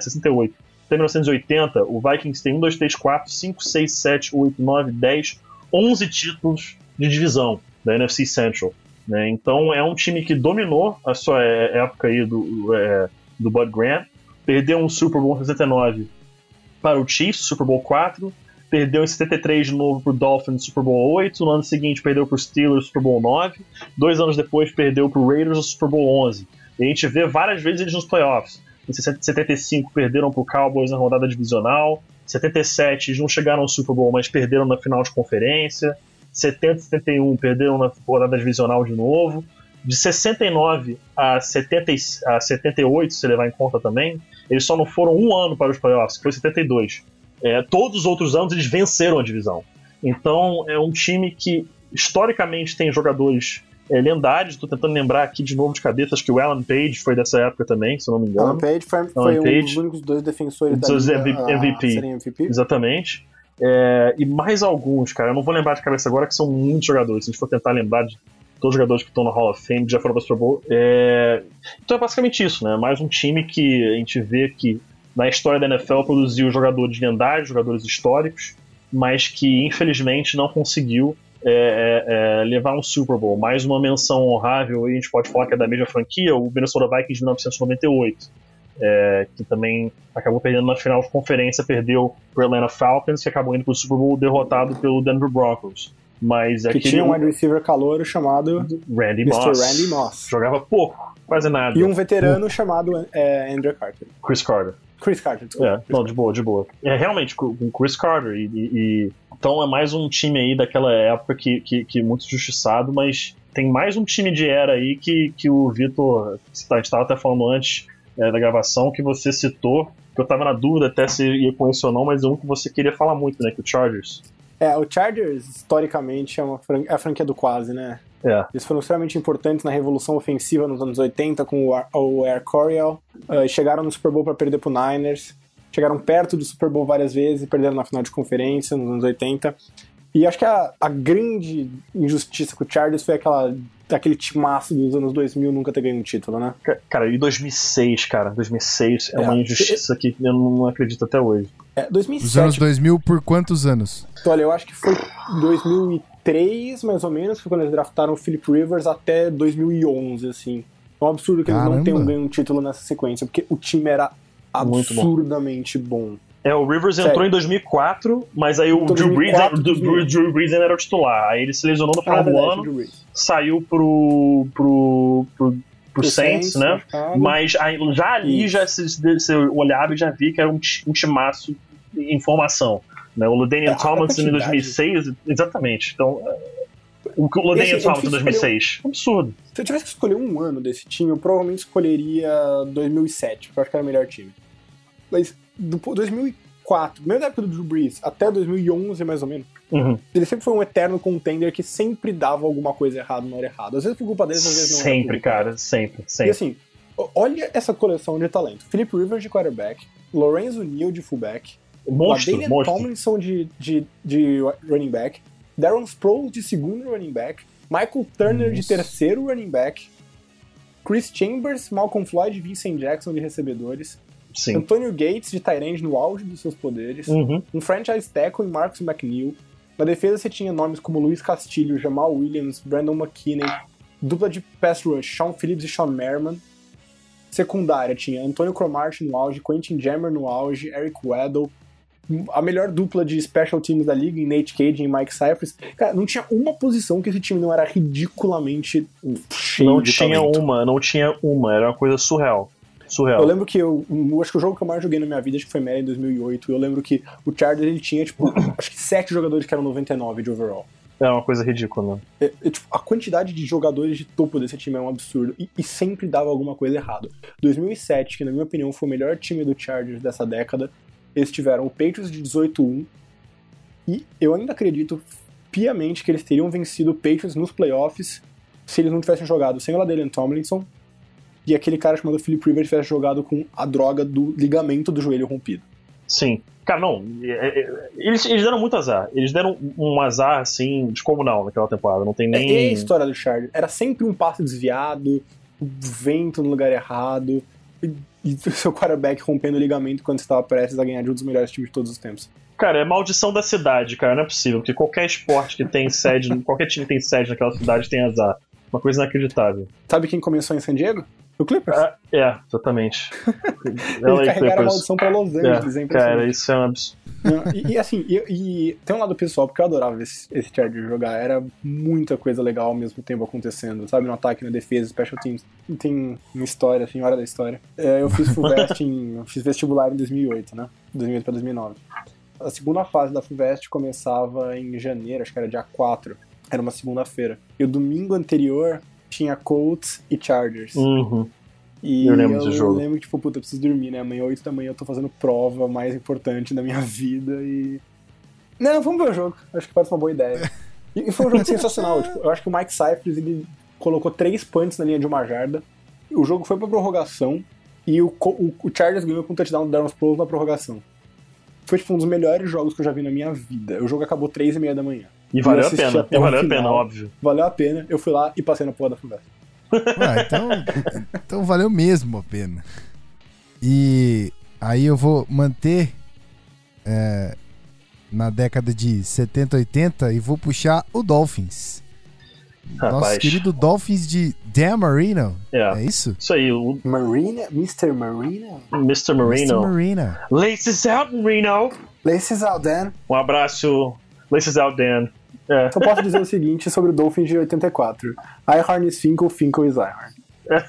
sessenta e oito. Até mil novecentos e oitenta, o Vikings tem um, dois, três, quatro, cinco, seis, sete, oito, nove, dez, onze títulos de divisão da N F C Central, né? Então é um time que dominou a sua época aí do, é, do Bud Grant. Perdeu um Super Bowl em sessenta e nove para o Chiefs, Super Bowl quatro. Perdeu em setenta e três de novo para o Dolphins, Super Bowl oito. No ano seguinte perdeu para o Steelers, Super Bowl nove. Dois anos depois perdeu para o Raiders, o Super Bowl onze. E a gente vê várias vezes eles nos playoffs. Em setenta e cinco perderam para o Cowboys na rodada divisional. Em setenta e sete eles não chegaram ao Super Bowl, mas perderam na final de conferência. Em setenta e setenta e um perderam na rodada divisional de novo. De sessenta e nove a, setenta, a setenta e oito, se levar em conta também, eles só não foram um ano para os playoffs, que foi setenta e dois. É, todos os outros anos eles venceram a divisão. Então é um time que historicamente tem jogadores... É, lendários, tô tentando lembrar aqui de novo de cabeça, acho que o Alan Page foi dessa época também, se eu não me engano. Alan Page foi, Alan foi Page, um dos únicos dois defensores da liga, M V P. A M V P. Exatamente. É, e mais alguns, cara, eu não vou lembrar de cabeça agora, que são muitos jogadores. Se a gente for tentar lembrar de todos os jogadores que estão na Hall of Fame, que já foram para o Super Bowl. É... Então é basicamente isso, né? Mais um time que a gente vê que na história da N F L produziu jogadores lendários, jogadores históricos, mas que infelizmente não conseguiu É, é, é, levar um Super Bowl. Mais uma menção honrável, e a gente pode falar que é da mesma franquia, o Minnesota Vikings de mil novecentos e noventa e oito, é, que também acabou perdendo na final de conferência, perdeu para o Atlanta Falcons, que acabou indo para o Super Bowl derrotado pelo Denver Broncos. Mas que aquele... tinha um wide receiver calouro chamado Randy Moss. Randy Moss jogava pouco, quase nada, e um veterano uh. chamado é, Andrew Carter Chris Carter Chris Carter, desculpa. É, Chris não, Carter. de boa, de boa. É, realmente, com o Chris Carter. E, e, e... Então é mais um time aí daquela época que, que, que muito injustiçado, mas tem mais um time de era aí que, que o Vitor, a gente estava até falando antes é, da gravação, que você citou, que eu estava na dúvida até se ia com isso ou não, mas é um que você queria falar muito, né, que o Chargers. É, o Chargers, historicamente, é, uma fran... é a franquia do quase, né? É. Eles foram extremamente importantes na revolução ofensiva nos anos oitenta com o, Ar- o Air Coryell. Uh, chegaram no Super Bowl para perder pro Niners. Chegaram perto do Super Bowl várias vezes e perderam na final de conferência nos anos oitenta. E acho que a, a grande injustiça com o Chargers foi aquela, aquele timaço dos anos dois mil nunca ter ganho um título, né? Cara, e dois mil e seis, cara. dois mil e seis é, é uma injustiça que eu não acredito até hoje. É, dois mil e sete. Os anos dois mil por quantos anos? Então, olha, eu acho que foi dois mil e três, mais ou menos, foi quando eles draftaram o Philip Rivers, até dois mil e onze, assim. É um absurdo que eles Caramba. não tenham ganho um título nessa sequência, porque o time era absurdamente bom. bom. É, o Rivers Sério. entrou em dois mil e quatro, mas aí o Drew Brees, Drew Brees era o titular. Aí ele se lesionou no final ah, do ano, saiu pro... pro, pro pro Saints, né? Mercado. Mas aí, já ali, já se, se eu olhava e já vi que era um, um timaço em formação, né? O LaDainian é, Tomlinson em dois mil e seis, exatamente. Então, o que o LaDainian Tomlinson em dois mil e seis, um absurdo. Se eu tivesse que escolher um ano desse time, eu provavelmente escolheria dois mil e sete, porque eu acho que era o melhor time. Mas do dois mil e quatro, mesmo da época do Drew Brees, até dois mil e onze mais ou menos, Uhum. Ele sempre foi um eterno contender que sempre dava alguma coisa errada na hora errada. Às vezes por culpa dele, às vezes não. Sempre, cara, sempre, sempre. E assim, olha essa coleção de talento. Philip Rivers de quarterback, Lorenzo Neal de fullback, Ladainian Tomlinson de, de, de running back, Darren Sproles de segundo running back, Michael Turner Nossa. de terceiro running back, Chris Chambers, Malcolm Floyd e Vincent Jackson de recebedores, Sim. Antonio Gates de tight end no auge dos seus poderes, uhum. um franchise tackle em Marcus McNeil. Na defesa você tinha nomes como Luiz Castilho, Jamal Williams, Brandon McKinney, dupla de pass rush, Sean Phillips e Sean Merriman. Secundária tinha Antonio Cromartie no auge, Quentin Jammer no auge, Eric Weddle, a melhor dupla de special teams da liga em Nate Cage e Mike Cyphers. Cara, não tinha uma posição que esse time não era ridiculamente cheio não de tinha talento. uma, não tinha uma, era uma coisa surreal. Surreal. Eu lembro que eu, acho que o jogo que eu mais joguei na minha vida, acho que foi Madden em dois mil e oito, eu lembro que o Chargers, ele tinha, tipo, acho que sete jogadores que eram noventa e nove de overall. É uma coisa ridícula, né? É, é, tipo, a quantidade de jogadores de topo desse time é um absurdo, e, e sempre dava alguma coisa errada. dois mil e sete, que na minha opinião foi o melhor time do Chargers dessa década, eles tiveram o Patriots de dezoito a um, e eu ainda acredito piamente que eles teriam vencido o Patriots nos playoffs se eles não tivessem jogado sem o Ladainian Tomlinson, e aquele cara chamado Philip Rivers tivesse jogado com a droga do ligamento do joelho rompido. Sim. Cara, não, eles, eles deram muito azar. Eles deram um azar, assim, descomunal naquela temporada. Não tem nem... É, é a história do Chargers. Era sempre um passe desviado, vento no lugar errado, e, e seu quarterback rompendo o ligamento quando você estava prestes a ganhar de um dos melhores times de todos os tempos. Cara, é maldição da cidade, cara. Não é possível, porque qualquer esporte que tem sede, qualquer time que tem sede naquela cidade tem azar. Uma coisa inacreditável. Sabe quem começou em San Diego? O Clippers? Ah, é, exatamente. Eles carregaram a maldição pra Los Angeles, é, cara, isso é um absurdo. E, e assim, e, e tem um lado pessoal, porque eu adorava esse, esse Chargers jogar. Era muita coisa legal ao mesmo tempo acontecendo, sabe? No ataque, na defesa, special teams. Tem uma história, assim, hora da história. É, eu fiz Fulvest em... fiz vestibular em dois mil e oito, né? dois mil e oito pra dois mil e nove. A segunda fase da Fulvest começava em janeiro, acho que era dia quatro. Era uma segunda-feira. E o domingo anterior tinha Colts e Chargers. Uhum. E eu lembro eu, do jogo. Eu lembro que, tipo, puta, eu preciso dormir, né? Amanhã, oito da manhã, eu tô fazendo prova mais importante da minha vida e... Não, vamos ver o jogo. Acho que parece uma boa ideia. E foi um jogo sensacional. Tipo, eu acho que o Mike Cyphers, ele colocou três punts na linha de uma jarda. O jogo foi pra prorrogação e o, o, o Chargers ganhou com o touchdown do Darren Sproles na prorrogação. Foi, tipo, um dos melhores jogos que eu já vi na minha vida. O jogo acabou três e meia da manhã. E valeu a pena, a e valeu final, a pena, óbvio. Valeu a pena, eu fui lá e passei na porra da conversa. Ah, então, então valeu mesmo a pena. E aí eu vou manter é, na década de setenta, oitenta e vou puxar o Dolphins. Rapaz. Nosso querido Dolphins de Dan Marino. Yeah. É isso? Isso aí. O... Marina? mister Marino? mister Marino. mister Marino. Laces out, Marino. Laces out, Dan. Um abraço. Laces out, Dan. É. Só posso dizer o seguinte sobre o Dolphins de oitenta e quatro. Ihorn is Finkel, Finkel is Ihorn.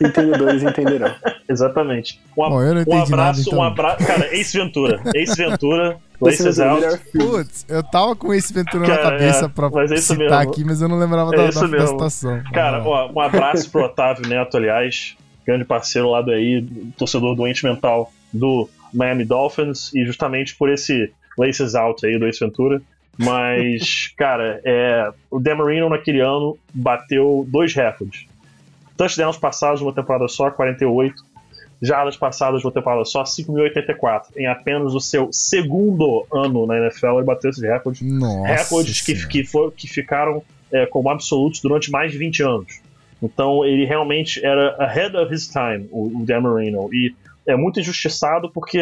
Entendedores entenderão. Exatamente. Um, ab- Bom, eu não entendi um abraço, nada, então. um abraço. Cara, Ace Ventura. Ace Ventura. Laces out. Putz, eu tava com Ace Ventura cara, na cabeça é, pra é citar mesmo. aqui, mas eu não lembrava é da, da, da situação. Cara, ah. ó, um abraço pro Otávio Neto, aliás. Grande parceiro lá daí, torcedor doente mental do Miami Dolphins. E justamente por esse Laces out aí do Ace Ventura. Mas, cara, é, o Dan Marino naquele ano bateu dois recordes. Touchdowns passados numa temporada só, quarenta e oito. Jardas passadas numa temporada só, cinco mil e oitenta e quatro. Em apenas o seu segundo ano na N F L, ele bateu esses recordes. Nossa recordes que, que, foi, que ficaram é, como absolutos durante mais de vinte anos. Então, ele realmente era ahead of his time, o, o Dan Marino. E é muito injustiçado porque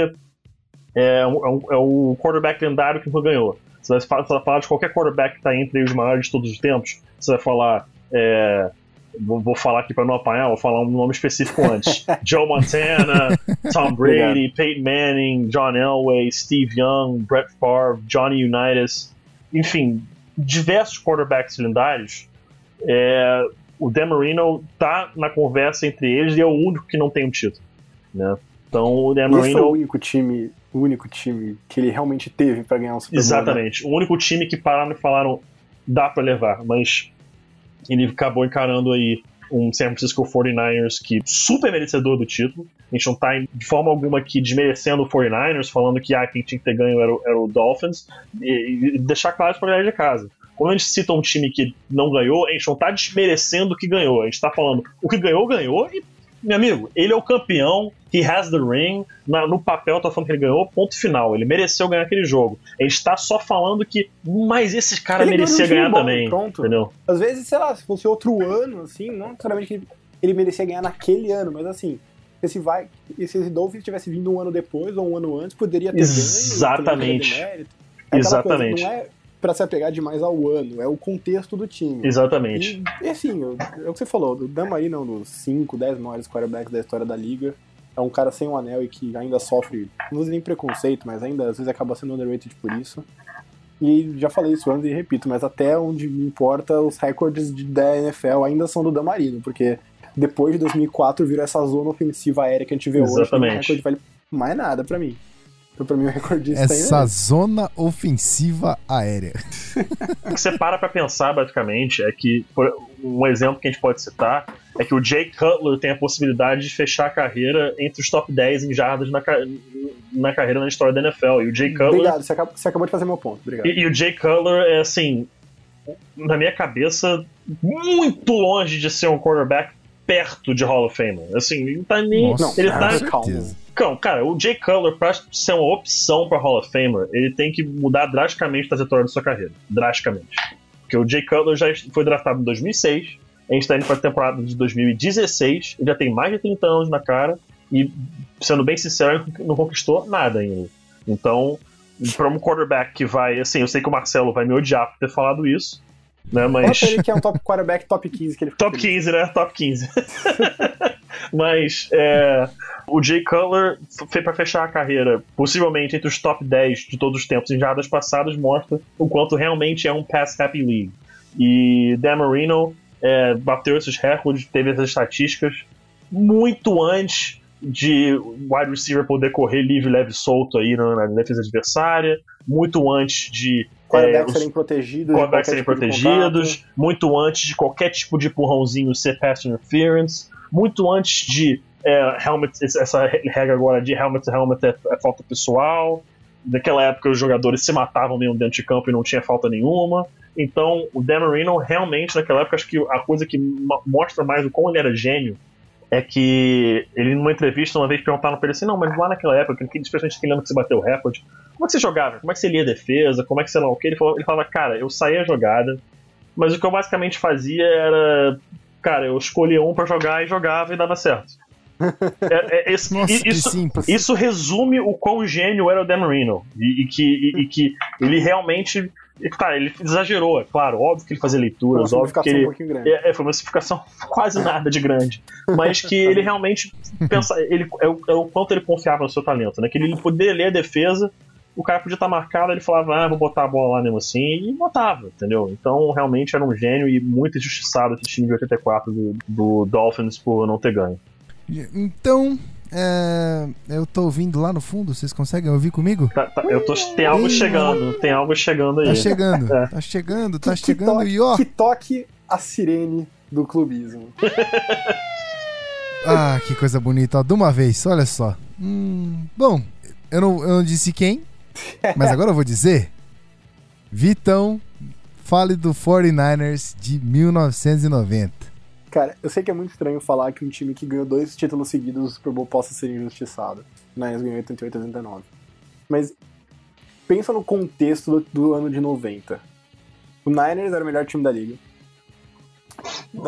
é, é, é o quarterback lendário que nunca ganhou. Você vai falar de qualquer quarterback que está entre os maiores de todos os tempos, você vai falar é, vou, vou falar aqui para não apanhar, vou falar um nome específico antes. Joe Montana, Tom Brady, Peyton Manning, John Elway, Steve Young, Brett Favre, Johnny Unitas, enfim, diversos quarterbacks lendários. É, o Dan Marino tá na conversa entre eles e é o único que não tem um título, né? Então o Dan Marino... Esse é o único time... O único time que ele realmente teve pra ganhar o Super Bowl. Exatamente. Né? O único time que pararam e falaram dá pra levar, mas ele acabou encarando aí um San Francisco forty-niners que super merecedor do título, A gente não tá de forma alguma aqui desmerecendo o forty-niners, falando que ah, quem tinha que ter ganho era o, era o Dolphins, e, e deixar claro isso pra galera de casa. Quando a gente cita um time que não ganhou, a gente não tá desmerecendo o que ganhou, a gente tá falando o que ganhou, ganhou, e, meu amigo, ele é o campeão, he has the ring, na, no papel tá falando que ele ganhou, ponto final, ele mereceu ganhar aquele jogo. A gente tá só falando que, mas esse cara ele merecia ganhar bom, também, pronto. Entendeu? Às vezes, sei lá, se fosse outro ano, assim, não necessariamente que ele, ele merecia ganhar naquele ano, mas assim... Se vai, se esse Dolphins tivesse vindo um ano depois ou um ano antes, poderia ter Exatamente. ganho. Exatamente. É Exatamente. Coisa, não é pra se apegar demais ao ano, é o contexto do time. Exatamente. E, e assim, é o que você falou, o Dama aí, não, dos cinco, dez maiores quarterbacks da história da liga, é um cara sem um anel e que ainda sofre, não usa nem preconceito, mas ainda às vezes acaba sendo underrated por isso. E já falei isso antes e repito, mas até onde me importa, os recordes da N F L ainda são do Dan Marino, porque... Depois de dois mil e quatro virou essa zona ofensiva aérea que a gente vê hoje. Exatamente. Não recorde vale mais nada pra mim. Então, pra mim, o recorde disso essa ainda zona ofensiva aérea. O que você para pra pensar, basicamente, é que um exemplo que a gente pode citar é que o Jay Cutler tem a possibilidade de fechar a carreira entre os top dez em jardas na, na carreira na história da N F L. E o Jay Cutler... Obrigado, você acabou, você acabou de fazer meu ponto. Obrigado. E, e o Jay Cutler é, assim, na minha cabeça, muito longe de ser um quarterback perto de Hall of Fame, assim, ele não tá nem... Nossa, ele tá... Calma. Calma, cara, o Jay Cutler, pra ser uma opção pra Hall of Fame, ele tem que mudar drasticamente a trajetória da sua carreira, drasticamente. Porque o Jay Cutler já foi draftado em dois mil e seis, a gente tá indo pra temporada de dois mil e dezesseis, ele já tem mais de trinta anos na cara, e, sendo bem sincero, ele não conquistou nada ainda. Então, pra um quarterback que vai, assim, eu sei que o Marcelo vai me odiar por ter falado isso, né, mas... ele que é um top quarterback top quinze que ele top feliz. quinze, né? Top quinze. Mas é, o Jay Cutler foi pra fechar a carreira possivelmente entre os top dez de todos os tempos em jardas passadas, mostra o quanto realmente é um pass happy league. E Dan Marino é, bateu esses recordes, teve essas estatísticas muito antes de wide receiver poder correr livre, leve e solto aí na, na defesa adversária, muito antes de quarterbacks é, serem protegidos, quarterbacks serem tipo protegidos, muito antes de qualquer tipo de empurrãozinho ser pass interference, muito antes de é, helmet, essa regra agora de helmet to helmet é, é falta pessoal. Naquela época os jogadores se matavam mesmo dentro de campo e não tinha falta nenhuma. Então o Dan Marino realmente naquela época, acho que a coisa que mostra mais o como ele era gênio é que ele, numa entrevista, uma vez perguntaram pra ele assim, não, mas lá naquela época, especialmente aquele ano que você bateu o recorde, como é que você jogava? Como é que você lia a defesa? Como é que você não... Ele falava, ele falava, cara, eu saía a jogada, mas o que eu basicamente fazia era, cara, eu escolhia um pra jogar e jogava e dava certo. é, é, esse, Nossa, isso, que isso resume o quão gênio era o Dan Marino, e, e, que, e, e que ele realmente... Tá, ele exagerou, é claro, óbvio que ele fazia leituras, óbvio que ele... Um é, é, foi uma simplificação quase nada de grande, mas que ele realmente pensa, ele, é, o, é o quanto ele confiava no seu talento, né, que ele poderia ler a defesa, o cara podia estar marcado, ele falava, ah, vou botar a bola lá mesmo assim, e botava, entendeu? Então, realmente era um gênio e muito injustiçado esse time de oitenta e quatro do, do Dolphins por não ter ganho. Então... É, eu tô ouvindo lá no fundo, vocês conseguem ouvir comigo? Tá, tá, eu tô, tem algo Ei, chegando, tem algo chegando aí. Tá chegando, é. tá chegando, tá que, chegando que toque, e ó... Que toque a sirene do clubismo. Ah, que coisa bonita, ó, de uma vez, olha só. Hum, bom, eu não, eu não disse quem, mas agora eu vou dizer. Vitão, fale do forty-niners de mil novecentos e noventa. Cara, eu sei que é muito estranho falar que um time que ganhou dois títulos seguidos do Super Bowl possa ser injustiçado, né? Eles ganhou oitenta e oito e oitenta e nove. Mas pensa no contexto do, do ano de noventa. O Niners era o melhor time da liga.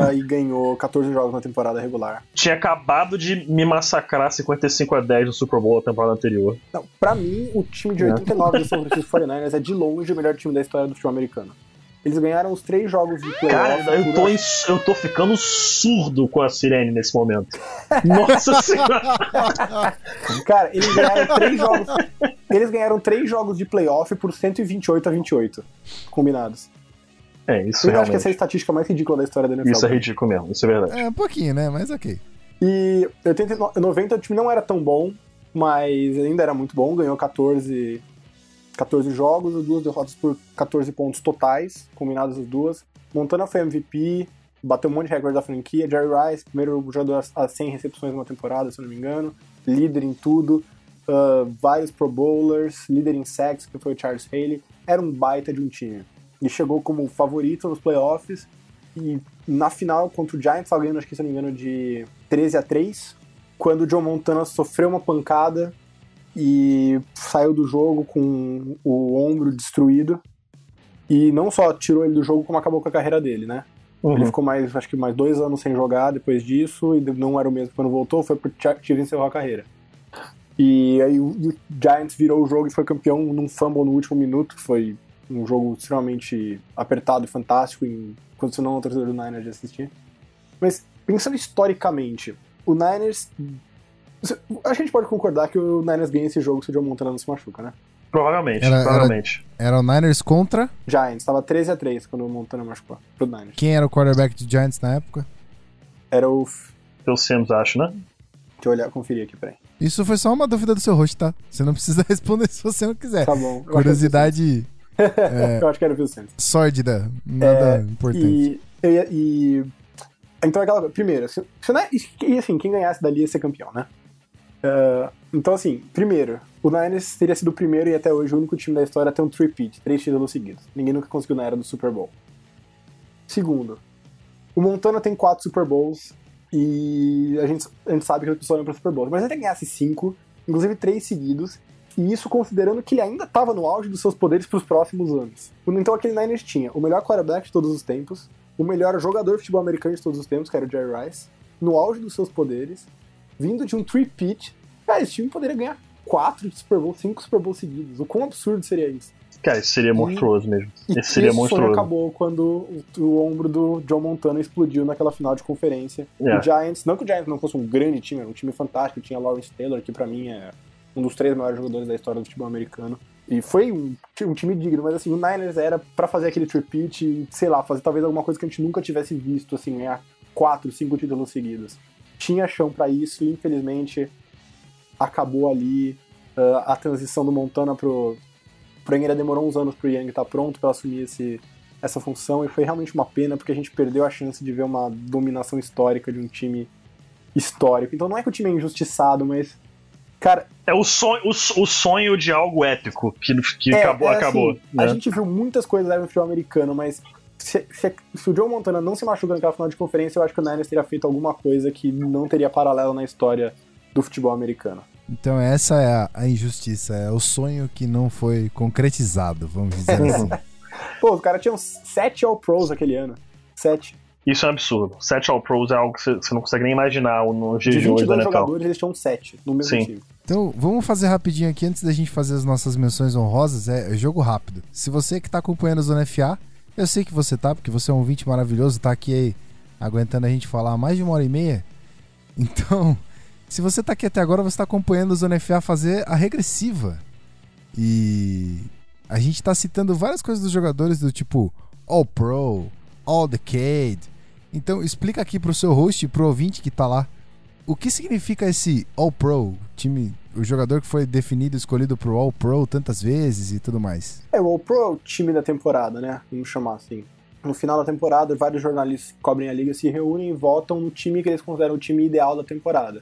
Aí ganhou catorze jogos na temporada regular. Tinha acabado de me massacrar cinquenta e cinco a dez no Super Bowl na temporada anterior. Não, pra mim, o time de oitenta e nove do San Francisco forty-niners é de longe o melhor time da história do futebol americano. Eles ganharam os três jogos de playoff. Cara, eu tô, eu tô ficando surdo com a sirene nesse momento. Nossa senhora! Cara, eles ganharam três jogos. Eles ganharam três jogos de playoff por cento e vinte e oito a vinte e oito. Combinados. É, isso é. Eu acho que essa é a estatística mais ridícula da história da N F L. Isso é ridículo mesmo, isso é verdade. É, um pouquinho, né? Mas ok. E oitenta e nove, noventa, o time não era tão bom, mas ainda era muito bom. Ganhou catorze. catorze jogos, duas derrotas por catorze pontos totais, combinadas as duas. Montana foi M V P, bateu um monte de recordes da franquia. Jerry Rice, primeiro jogador a cem recepções numa temporada, se eu não me engano. líder em tudo, uh, vários Pro Bowlers, líder em sacks, que foi o Charles Haley, era um baita de um time. E chegou como favorito nos playoffs, e na final contra o Giants, alguém, acho que se não me engano, de treze a três, quando o Joe Montana sofreu uma pancada e saiu do jogo com o ombro destruído, e não só tirou ele do jogo, como acabou com a carreira dele, né? Uhum. Ele ficou mais, acho que mais dois anos sem jogar depois disso, e não era o mesmo quando voltou, foi pro Chiefs e encerrou a carreira. E aí o, o Giants virou o jogo e foi campeão num fumble no último minuto, que foi um jogo extremamente apertado e fantástico, em, quando você não é um torcedor do Niners de assistir. Mas pensando historicamente, o Niners... A gente pode concordar que o Niners ganha esse jogo se o Joe Montana não se machuca, né? Provavelmente, era, provavelmente. Era, era o Niners contra? Giants, tava treze a três quando o Montana machucou pro Niners. Quem era o quarterback do Giants na época? Era o... Phil Simms, acho, né? Deixa eu olhar, conferir aqui, peraí. Isso foi só uma dúvida do seu host, tá? Você não precisa responder se você não quiser. Tá bom. Curiosidade... É, eu acho que era o Phil Simms. Sórdida, nada é, importante. E... e, e então, aquela, primeiro, se, e assim, quem ganhasse dali ia ser campeão, né? Uh, então, assim, primeiro, o Niners teria sido o primeiro e até hoje o único time da história a ter um three-peat, três títulos seguidos. Ninguém nunca conseguiu na era do Super Bowl. Segundo, o Montana tem quatro Super Bowls e a gente, a gente sabe que as pessoas olham para Super Bowls, mas ele até ganhasse cinco, inclusive três seguidos, e isso considerando que ele ainda estava no auge dos seus poderes para os próximos anos. Então, aquele Niners tinha o melhor quarterback de todos os tempos, o melhor jogador de futebol americano de todos os tempos, que era o Jerry Rice, no auge dos seus poderes, vindo de um three-peat, cara, esse time poderia ganhar quatro Super Bowl, cinco Super Bowl seguidos. O quão absurdo seria isso? Cara, isso seria e, monstruoso mesmo. E esse seria monstruoso. Sonho acabou quando o, o ombro do Joe Montana explodiu naquela final de conferência. Yeah. O Giants, não que o Giants não fosse um grande time, era um time fantástico, tinha Lawrence Taylor, que pra mim é um dos três maiores jogadores da história do futebol americano. E foi um, um time digno, mas assim, o Niners era pra fazer aquele three-peat e, sei lá, fazer talvez alguma coisa que a gente nunca tivesse visto, assim, ganhar quatro, cinco títulos seguidos. Tinha chão pra isso e, infelizmente, acabou ali uh, a transição do Montana pro... pro Young. Demorou uns anos pro Young estar tá pronto pra assumir esse, essa função, e foi realmente uma pena, porque a gente perdeu a chance de ver uma dominação histórica de um time histórico. Então não é que o time é injustiçado, mas... Cara, é o sonho, o, o sonho de algo épico que, que é, acabou. É assim, acabou né? A gente viu muitas coisas aí no futebol americano, mas se, se, se o Joe Montana não se machuca naquela final de conferência, eu acho que o Niners teria feito alguma coisa que não teria paralelo na história do futebol americano. Então essa é a, a injustiça, é o sonho que não foi concretizado, vamos dizer assim. Pô, o cara tinha uns sete All-Pros aquele ano. Sete. Isso é um absurdo. Sete All-Pros é algo que você não consegue nem imaginar no G dois da N F L. De vinte e dois jogadores, eles tinham sete no mesmo Sim. time. Então, vamos fazer rapidinho aqui, antes da gente fazer as nossas menções honrosas, é jogo rápido. Se você que tá acompanhando a Zona F A, eu sei que você tá, porque você é um ouvinte maravilhoso, tá aqui aí, aguentando a gente falar mais de uma hora e meia. Então, se você tá aqui até agora, você tá acompanhando a Zona F A fazer a regressiva. E a gente tá citando várias coisas dos jogadores, do tipo All-Pro, All-Decade. Então, explica aqui pro seu host e pro ouvinte que tá lá, o que significa esse All-Pro, time, o jogador que foi definido, escolhido pro All-Pro tantas vezes e tudo mais. É, o All-Pro é o time da temporada, né? Vamos chamar assim. No final da temporada, vários jornalistas que cobrem a liga se reúnem e votam no time que eles consideram o time ideal da temporada.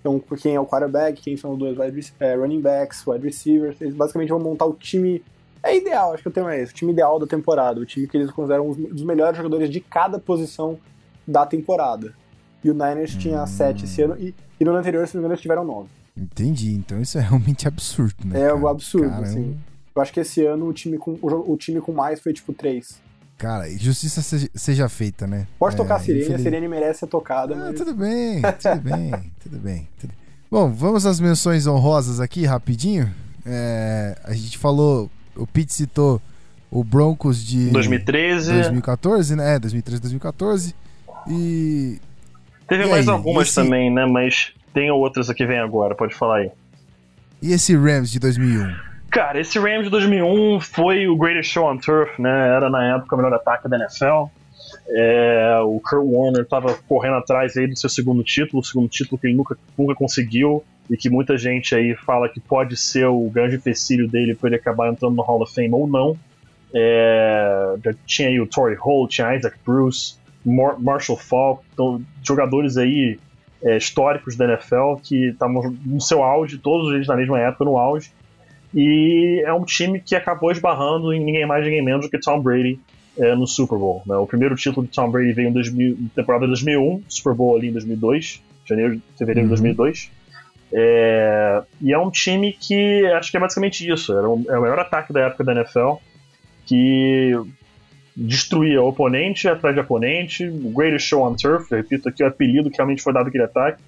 Então, quem é o quarterback, quem são os dois wide, é, running backs, wide receivers, eles basicamente vão montar o time... É ideal, acho que o tema é esse, o time ideal da temporada, o time que eles consideram um dos melhores jogadores de cada posição da temporada. E o Niners hum. tinha sete esse ano, e, e no ano anterior, se não me engano, eles tiveram nove. Entendi, então isso é realmente absurdo, né? É cara? Um absurdo, Caramba. assim. Eu acho que esse ano o time com, o, o time com mais foi tipo três. Cara, e justiça seja, seja feita, né? Pode é, tocar a Sirene, infeliz... a Sirene merece ser tocada. Ah, mas... tudo bem, tudo bem, tudo bem. Tudo... Bom, vamos às menções honrosas aqui, rapidinho. É, a gente falou... O Pete citou o Broncos de... dois mil e treze dois mil e quatorze, né? É, dois mil e treze, dois mil e quatorze E... Teve e mais aí, algumas esse... também, né? Mas tem outras aqui que vem agora, pode falar aí. E esse Rams de dois mil e um? Cara, esse Rams de dois mil e um foi o greatest show on turf, né? Era, na época, o melhor ataque da N F L. É, o Kurt Warner tava correndo atrás aí do seu segundo título, o segundo título que ele nunca, nunca conseguiu. E que muita gente aí fala que pode ser o grande empecilho dele para ele acabar entrando no Hall of Fame ou não. É, já tinha aí o Torrey Holt, tinha Isaac Bruce, Mar- Marshall Faulk, então, jogadores aí é, históricos da N F L, que estavam no seu auge, todos eles na mesma época no auge, e é um time que acabou esbarrando em ninguém mais, ninguém menos do que Tom Brady é, no Super Bowl, né? O primeiro título de Tom Brady veio em dois mil, temporada de dois mil e um, Super Bowl ali em dois mil e dois, janeiro, fevereiro de uhum. dois mil e dois. É, e é um time que acho que é basicamente isso, era um, é o maior ataque da época da N F L, que destruía o oponente atrás de oponente, o greatest show on turf, eu repito aqui o apelido que realmente foi dado aquele ataque,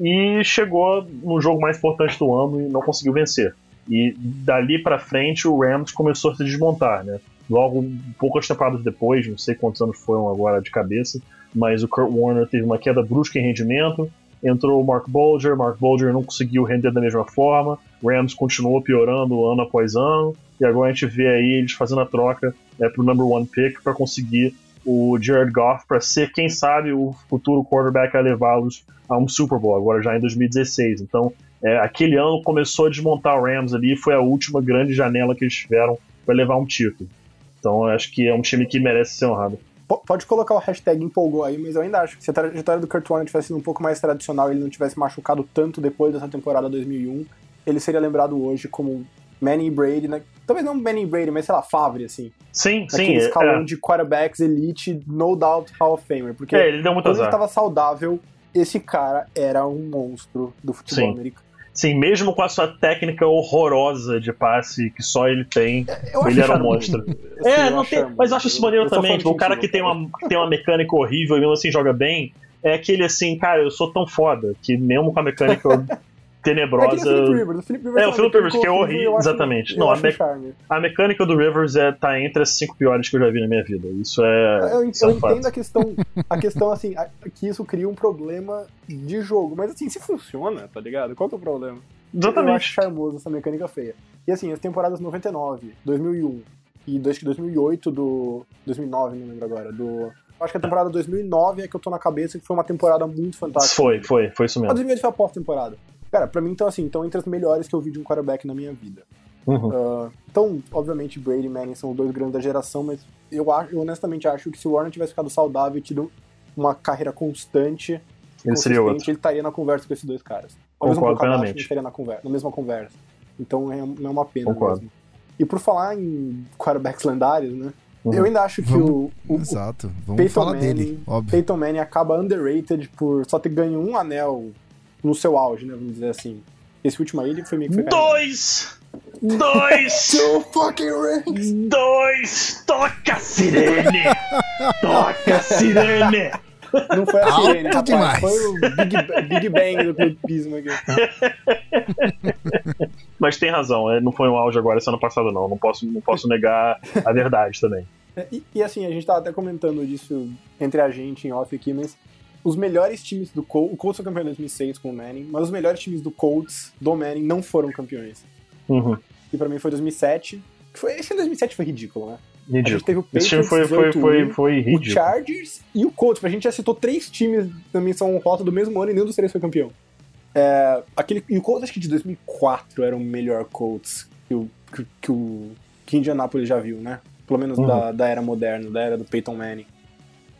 e chegou no jogo mais importante do ano e não conseguiu vencer, e dali pra frente o Rams começou a se desmontar, né? Logo, poucas temporadas depois, não sei quantos anos foram agora de cabeça, mas o Kurt Warner teve uma queda brusca em rendimento. Entrou o Mark Bolger, Mark Bolger não conseguiu render da mesma forma, Rams continuou piorando ano após ano, e agora a gente vê aí eles fazendo a troca é, pro number one pick para conseguir o Jared Goff para ser, quem sabe, o futuro quarterback a levá-los a um Super Bowl, agora já em dois mil e dezesseis. Então, é, aquele ano começou a desmontar o Rams ali, foi a última grande janela que eles tiveram para levar um título. Então, acho que é um time que merece ser honrado. Pode colocar o hashtag empolgou aí, mas eu ainda acho que se a trajetória do Kurt Warner tivesse sido um pouco mais tradicional e ele não tivesse machucado tanto depois dessa temporada dois mil e um, ele seria lembrado hoje como Manning Brady, né? Talvez não Manning Brady, mas sei lá, Favre, assim. Sim, sim. Aquele escalão é. de quarterbacks elite, no doubt Hall of Famer. Porque é, ele deu muito quando azar. Ele estava saudável, esse cara era um monstro do futebol sim. americano. Sim, mesmo com a sua técnica horrorosa de passe que só ele tem, eu ele era um monstro. É, eu não tem, mas eu acho isso maneiro também. Tipo, o cara que tem, uma, que tem uma mecânica horrível e mesmo assim joga bem, é aquele assim, cara, eu sou tão foda que mesmo com a mecânica tenebrosa. É, Philip Rivers, o Philip Rivers, é, o Philip Rivers que é horrível. Exatamente. Não, a, me, a mecânica do Rivers é, tá entre as cinco piores que eu já vi na minha vida. Isso é. Eu, isso eu é um entendo fato. a questão, a questão assim, a, que isso cria um problema de jogo. Mas assim, se funciona, tá ligado? Qual que é o problema? Exatamente. Eu acho charmoso essa mecânica feia. E assim, as temporadas noventa e nove, dois mil e um e dois mil e oito do. dois mil e nove, não lembro agora. Do. Acho que a temporada dois mil e nove é que eu tô na cabeça, que foi uma temporada muito fantástica. Foi, foi, foi isso mesmo. A dois mil e oito foi a pós-temporada. Cara, pra mim, então, assim, então entre as melhores que eu vi de um quarterback na minha vida. Uhum. Uh, então, obviamente, Brady e Manning são os dois grandes da geração, mas eu, acho, eu honestamente acho que se o Warner tivesse ficado saudável e tido uma carreira constante, ele, seria outro. ele estaria na conversa com esses dois caras. Talvez um pouco abaixo, ele estaria na, conversa, na mesma conversa. Então, é, é uma pena Concordo. mesmo. E por falar em quarterbacks lendários, né? Uhum. Eu ainda acho que vamos, o, o exato. Vamos Peyton falar Manning, dele, óbvio. Peyton Manning acaba underrated por só ter ganho um anel no seu auge, né, vamos dizer assim. Esse último aí, ele foi meio que foi Dois! Caindo. Dois! Two fucking rings! Dois! Toca sirene! Toca sirene! Não foi a sirene, Alto rapaz. Demais. Foi o Big, Big Bang do clubismo aqui. Mas tem razão, não foi um auge agora esse ano passado, não. Não posso, não posso negar a verdade também. E, e assim, a gente tava até comentando disso entre a gente em off aqui, mas os melhores times do Colts, o Colts foi campeão em dois mil e seis com o Manning, mas os melhores times do Colts, do Manning, não foram campeões. Uhum. E pra mim foi dois mil e sete, que foi, esse dois mil e sete foi ridículo, né? Ridículo. A gente teve o Patriots, foi, foi, foi, foi ridículo. O Chargers e o Colts, pra gente já citou três times na menção honrosa do mesmo ano e nenhum dos três foi campeão. É, aquele, e o Colts acho que de dois mil e quatro era o melhor Colts que o, que, que o que Indianapolis já viu, né? Pelo menos uhum. da, da era moderna, da era do Peyton Manning.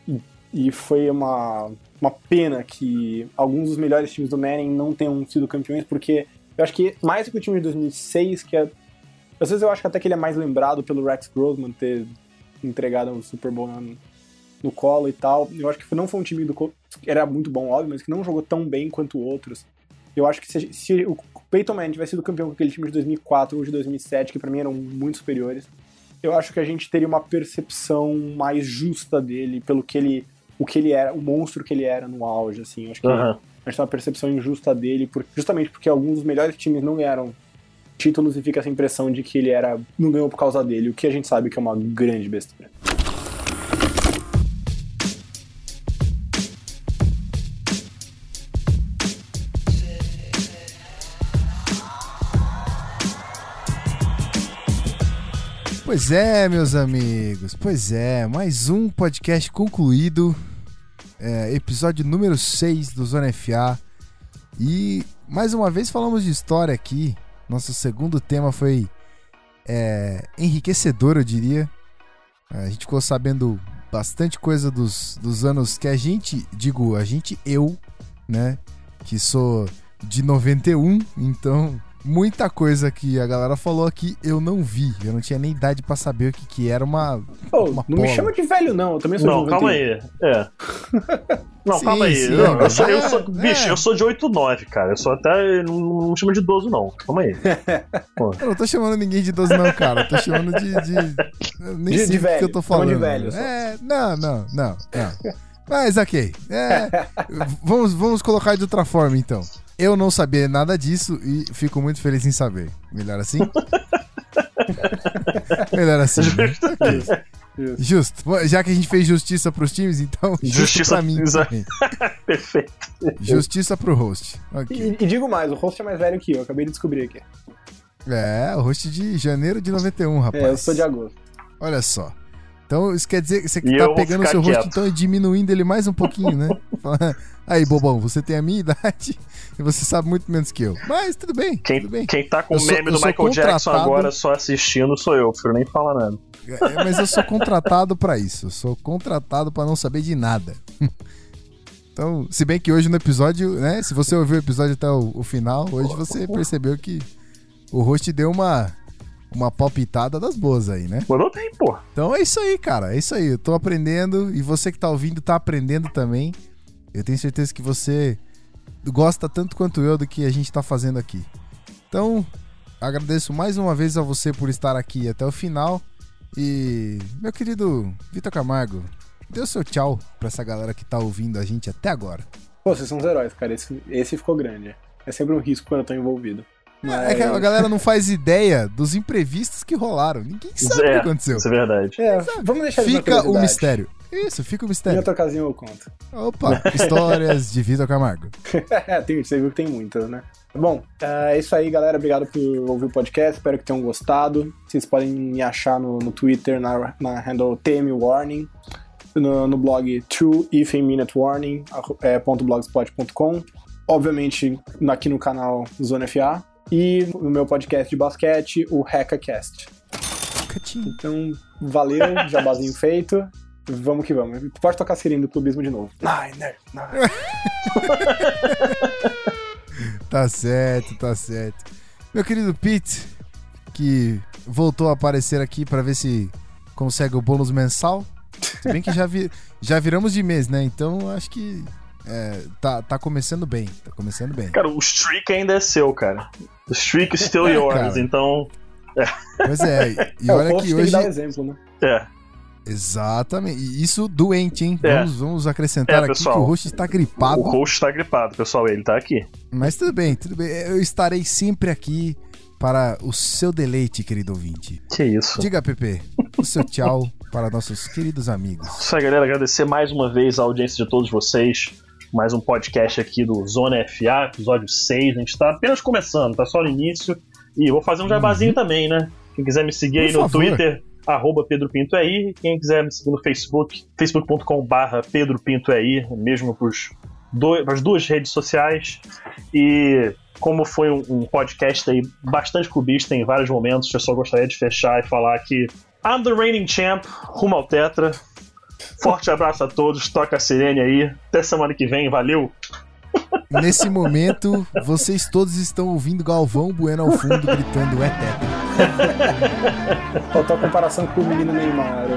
E, e foi uma... Uma pena que alguns dos melhores times do Manning não tenham sido campeões, porque eu acho que mais do que o time de dois mil e seis, que é, às vezes eu acho que até que ele é mais lembrado pelo Rex Grossman ter entregado um Super Bowl no, no colo e tal. Eu acho que não foi um time do Colts, que era muito bom, óbvio, mas que não jogou tão bem quanto outros. Eu acho que se, se o Peyton Manning tivesse sido campeão com aquele time de dois mil e quatro ou de dois mil e sete, que pra mim eram muito superiores, eu acho que a gente teria uma percepção mais justa dele, pelo que ele... o que ele era, o monstro que ele era no auge, assim, eu acho que uhum. a gente tem uma percepção injusta dele, por, justamente porque alguns dos melhores times não ganharam títulos e fica essa impressão de que ele era, não ganhou por causa dele, o que a gente sabe que é uma grande besteira. Pois é, meus amigos, pois é, mais um podcast concluído. É, episódio número seis do Zona F A. E mais uma vez falamos de história aqui. Nosso segundo tema foi é, enriquecedor, eu diria. A gente ficou sabendo bastante coisa dos, dos anos que a gente, digo, a gente, eu, né? Que sou de noventa e um, então muita coisa que a galera falou aqui eu não vi. Eu não tinha nem idade pra saber o que, que era uma, oh, uma não polo. Me chama de velho, não. Eu também sou não, de noventa e um. Calma aí. É. Não, sim, calma aí. Sim, eu, eu sou, eu sou, é, bicho, é. eu sou de oito nove, cara. Eu sou até... Não, não chama de doze, não. Calma aí. Eu não tô chamando ninguém de doze, não, cara. Eu tô chamando de... de... Eu nem de, sei o que eu tô falando. De velho. Só. É, não, não, não, não. Mas ok. É, vamos, vamos colocar de outra forma, então. Eu não sabia nada disso e fico muito feliz em saber. Melhor assim? Melhor assim. Justo. Né? Justo. Justo. Justo. Já que a gente fez justiça pros times, então justiça pra mim. Perfeito. Justiça pro host. Okay. E, e digo mais, o host é mais velho que eu, eu acabei de descobrir aqui. É, o host de janeiro de noventa e um, rapaz. É, eu sou de agosto. Olha só. Então, isso quer dizer que você e tá pegando o seu rosto então, e diminuindo ele mais um pouquinho, né? Aí, bobão, você tem a minha idade e você sabe muito menos que eu. Mas tudo bem, quem, tudo bem. Quem tá com o meme do Michael Jackson agora só assistindo sou eu, prefiro nem falar nada. É, mas eu sou contratado pra isso, eu sou contratado pra não saber de nada. Então, se bem que hoje no episódio, né? Se você ouviu o episódio até o, o final, hoje você percebeu que o host deu uma... Uma palpitada das boas aí, né? Mandou bem, pô. Então é isso aí, cara. É isso aí. Eu tô aprendendo e você que tá ouvindo tá aprendendo também. Eu tenho certeza que você gosta tanto quanto eu do que a gente tá fazendo aqui. Então, agradeço mais uma vez a você por estar aqui até o final. E, meu querido Vitor Camargo, dê o seu tchau pra essa galera que tá ouvindo a gente até agora. Pô, vocês são os heróis, cara. Esse, esse ficou grande. É sempre um risco quando eu tô envolvido. Mas... É que a galera não faz ideia dos imprevistos que rolaram. Ninguém sabe é, o que aconteceu. Isso é verdade. É, vamos deixar isso. Fica o mistério. Isso, fica o mistério. Em outra ocasião eu conto. Opa, histórias de Vitor Camargo. tem, você viu que tem muitas, né? Bom, é isso aí, galera. Obrigado por ouvir o podcast. Espero que tenham gostado. Vocês podem me achar no, no Twitter, na, na handle T M Warning, no, no blog true if a minute warning ponto blogspot ponto com. Obviamente, aqui no canal Zona F A. E no meu podcast de basquete, o HeckaCast. Então, valeu, jabazinho feito. Vamos que vamos. Pode tocar a sirene do clubismo de novo. Niner, Niner. Tá certo, tá certo. Meu querido Pete, que voltou a aparecer aqui pra ver se consegue o bônus mensal. Se bem que já, vi, já viramos de mês, né? Então, acho que... É, tá, tá começando bem, tá começando bem. Cara, o streak ainda é seu, cara. O streak is still é, yours, cara. Então... É. Pois é, e é, olha que hoje... Dar exemplo, né? É. Exatamente, e isso doente, hein? É. Vamos, vamos acrescentar é, pessoal, aqui que o host está gripado. O host está gripado, pessoal, ele tá aqui. Mas tudo bem, tudo bem. Eu estarei sempre aqui para o seu deleite, querido ouvinte. Que isso. Diga, Pepe, o seu tchau para nossos queridos amigos. Isso aí, galera, agradecer mais uma vez a audiência de todos vocês. Mais um podcast aqui do Zona F A, episódio seis. A gente tá apenas começando, tá só no início. E vou fazer um jabazinho uhum. também, né? Quem quiser me seguir Por aí no favor. Twitter, arroba PedroPintoEI. Quem quiser me seguir no Facebook, facebook ponto com barra PedroPintoEI, mesmo para as duas redes sociais. E como foi um, um podcast aí bastante clubista em vários momentos, eu só gostaria de fechar e falar que I'm the reigning champ, rumo ao tetra. Forte abraço a todos, toca a sirene aí. Até semana que vem, valeu! Nesse momento, vocês todos estão ouvindo Galvão Bueno ao fundo gritando, é teto. Faltou a comparação com o menino Neymar.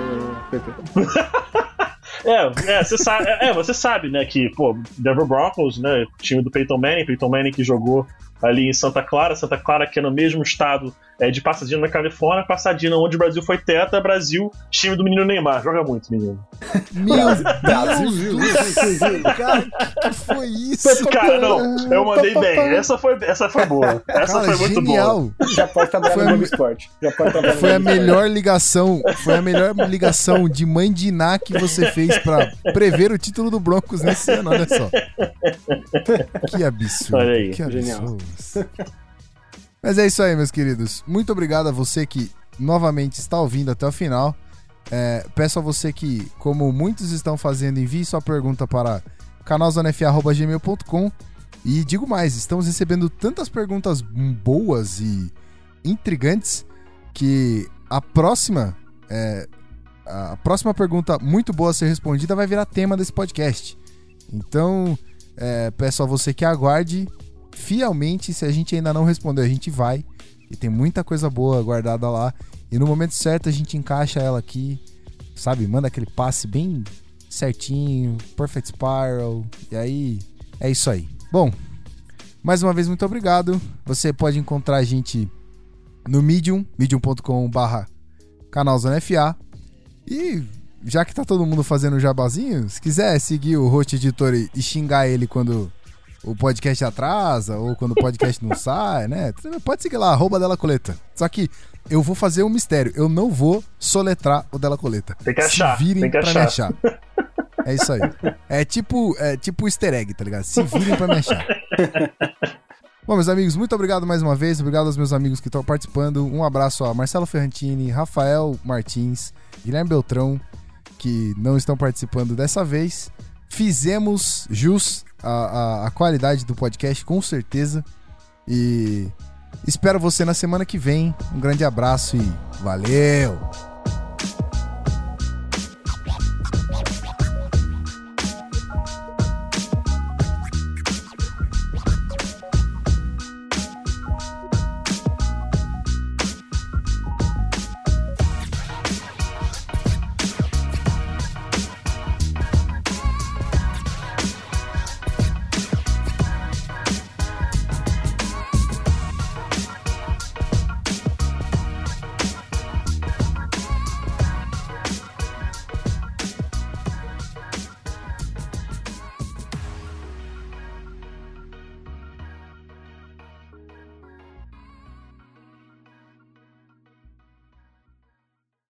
É, é, você sabe, é, você sabe, né, que, pô, Denver Broncos, né, time do Peyton Manning, Peyton Manning que jogou ali em Santa Clara, Santa Clara que é no mesmo estado é, de Pasadena, na Califórnia, Pasadena, onde o Brasil foi teta, Brasil, time do menino Neymar, joga muito, menino. Meu Brasil, cara, que foi isso? Cara, não, eu mandei bem, essa foi, essa foi boa, essa cara, foi genial. Muito boa. Já pode trabalhar no Globo Esporte. Já pode trabalhar foi a melhor ligação, foi a melhor ligação de mãe de Iná que você fez pra prever o título do Broncos nesse ano, olha só. Que absurdo, olha aí, que absurdo. Genial. Mas é isso aí, meus queridos. Muito obrigado a você que novamente está ouvindo até o final. É, peço a você que, como muitos estão fazendo, envie sua pergunta para canalzonefa arroba gmail ponto com. E digo mais, estamos recebendo tantas perguntas boas e intrigantes que a próxima é, a próxima pergunta muito boa a ser respondida vai virar tema desse podcast. Então, É, peço a você que aguarde fielmente. Se a gente ainda não responder, a gente vai. E tem muita coisa boa guardada lá. E no momento certo a gente encaixa ela aqui, sabe? Manda aquele passe bem certinho, perfect spiral. E aí, é isso aí. Bom, mais uma vez, muito obrigado. Você pode encontrar a gente no Medium, medium ponto com barra canal Zona F A. E já que tá todo mundo fazendo jabazinho, se quiser seguir o host editor e xingar ele quando o podcast atrasa ou quando o podcast não sai, né? Pode seguir lá, arroba Della Coleta. Só que eu vou fazer um mistério. Eu não vou soletrar o Della Coleta. Tem que achar. Se virem tem que pra achar. me achar. É isso aí. É tipo, é tipo easter egg, tá ligado? Se virem pra me achar. Bom, meus amigos, muito obrigado mais uma vez. Obrigado aos meus amigos que estão participando. Um abraço a Marcelo Ferrantini, Rafael Martins, Guilherme Beltrão, que não estão participando dessa vez. Fizemos jus à, à, à qualidade do podcast, com certeza. E espero você na semana que vem. Um grande abraço e valeu!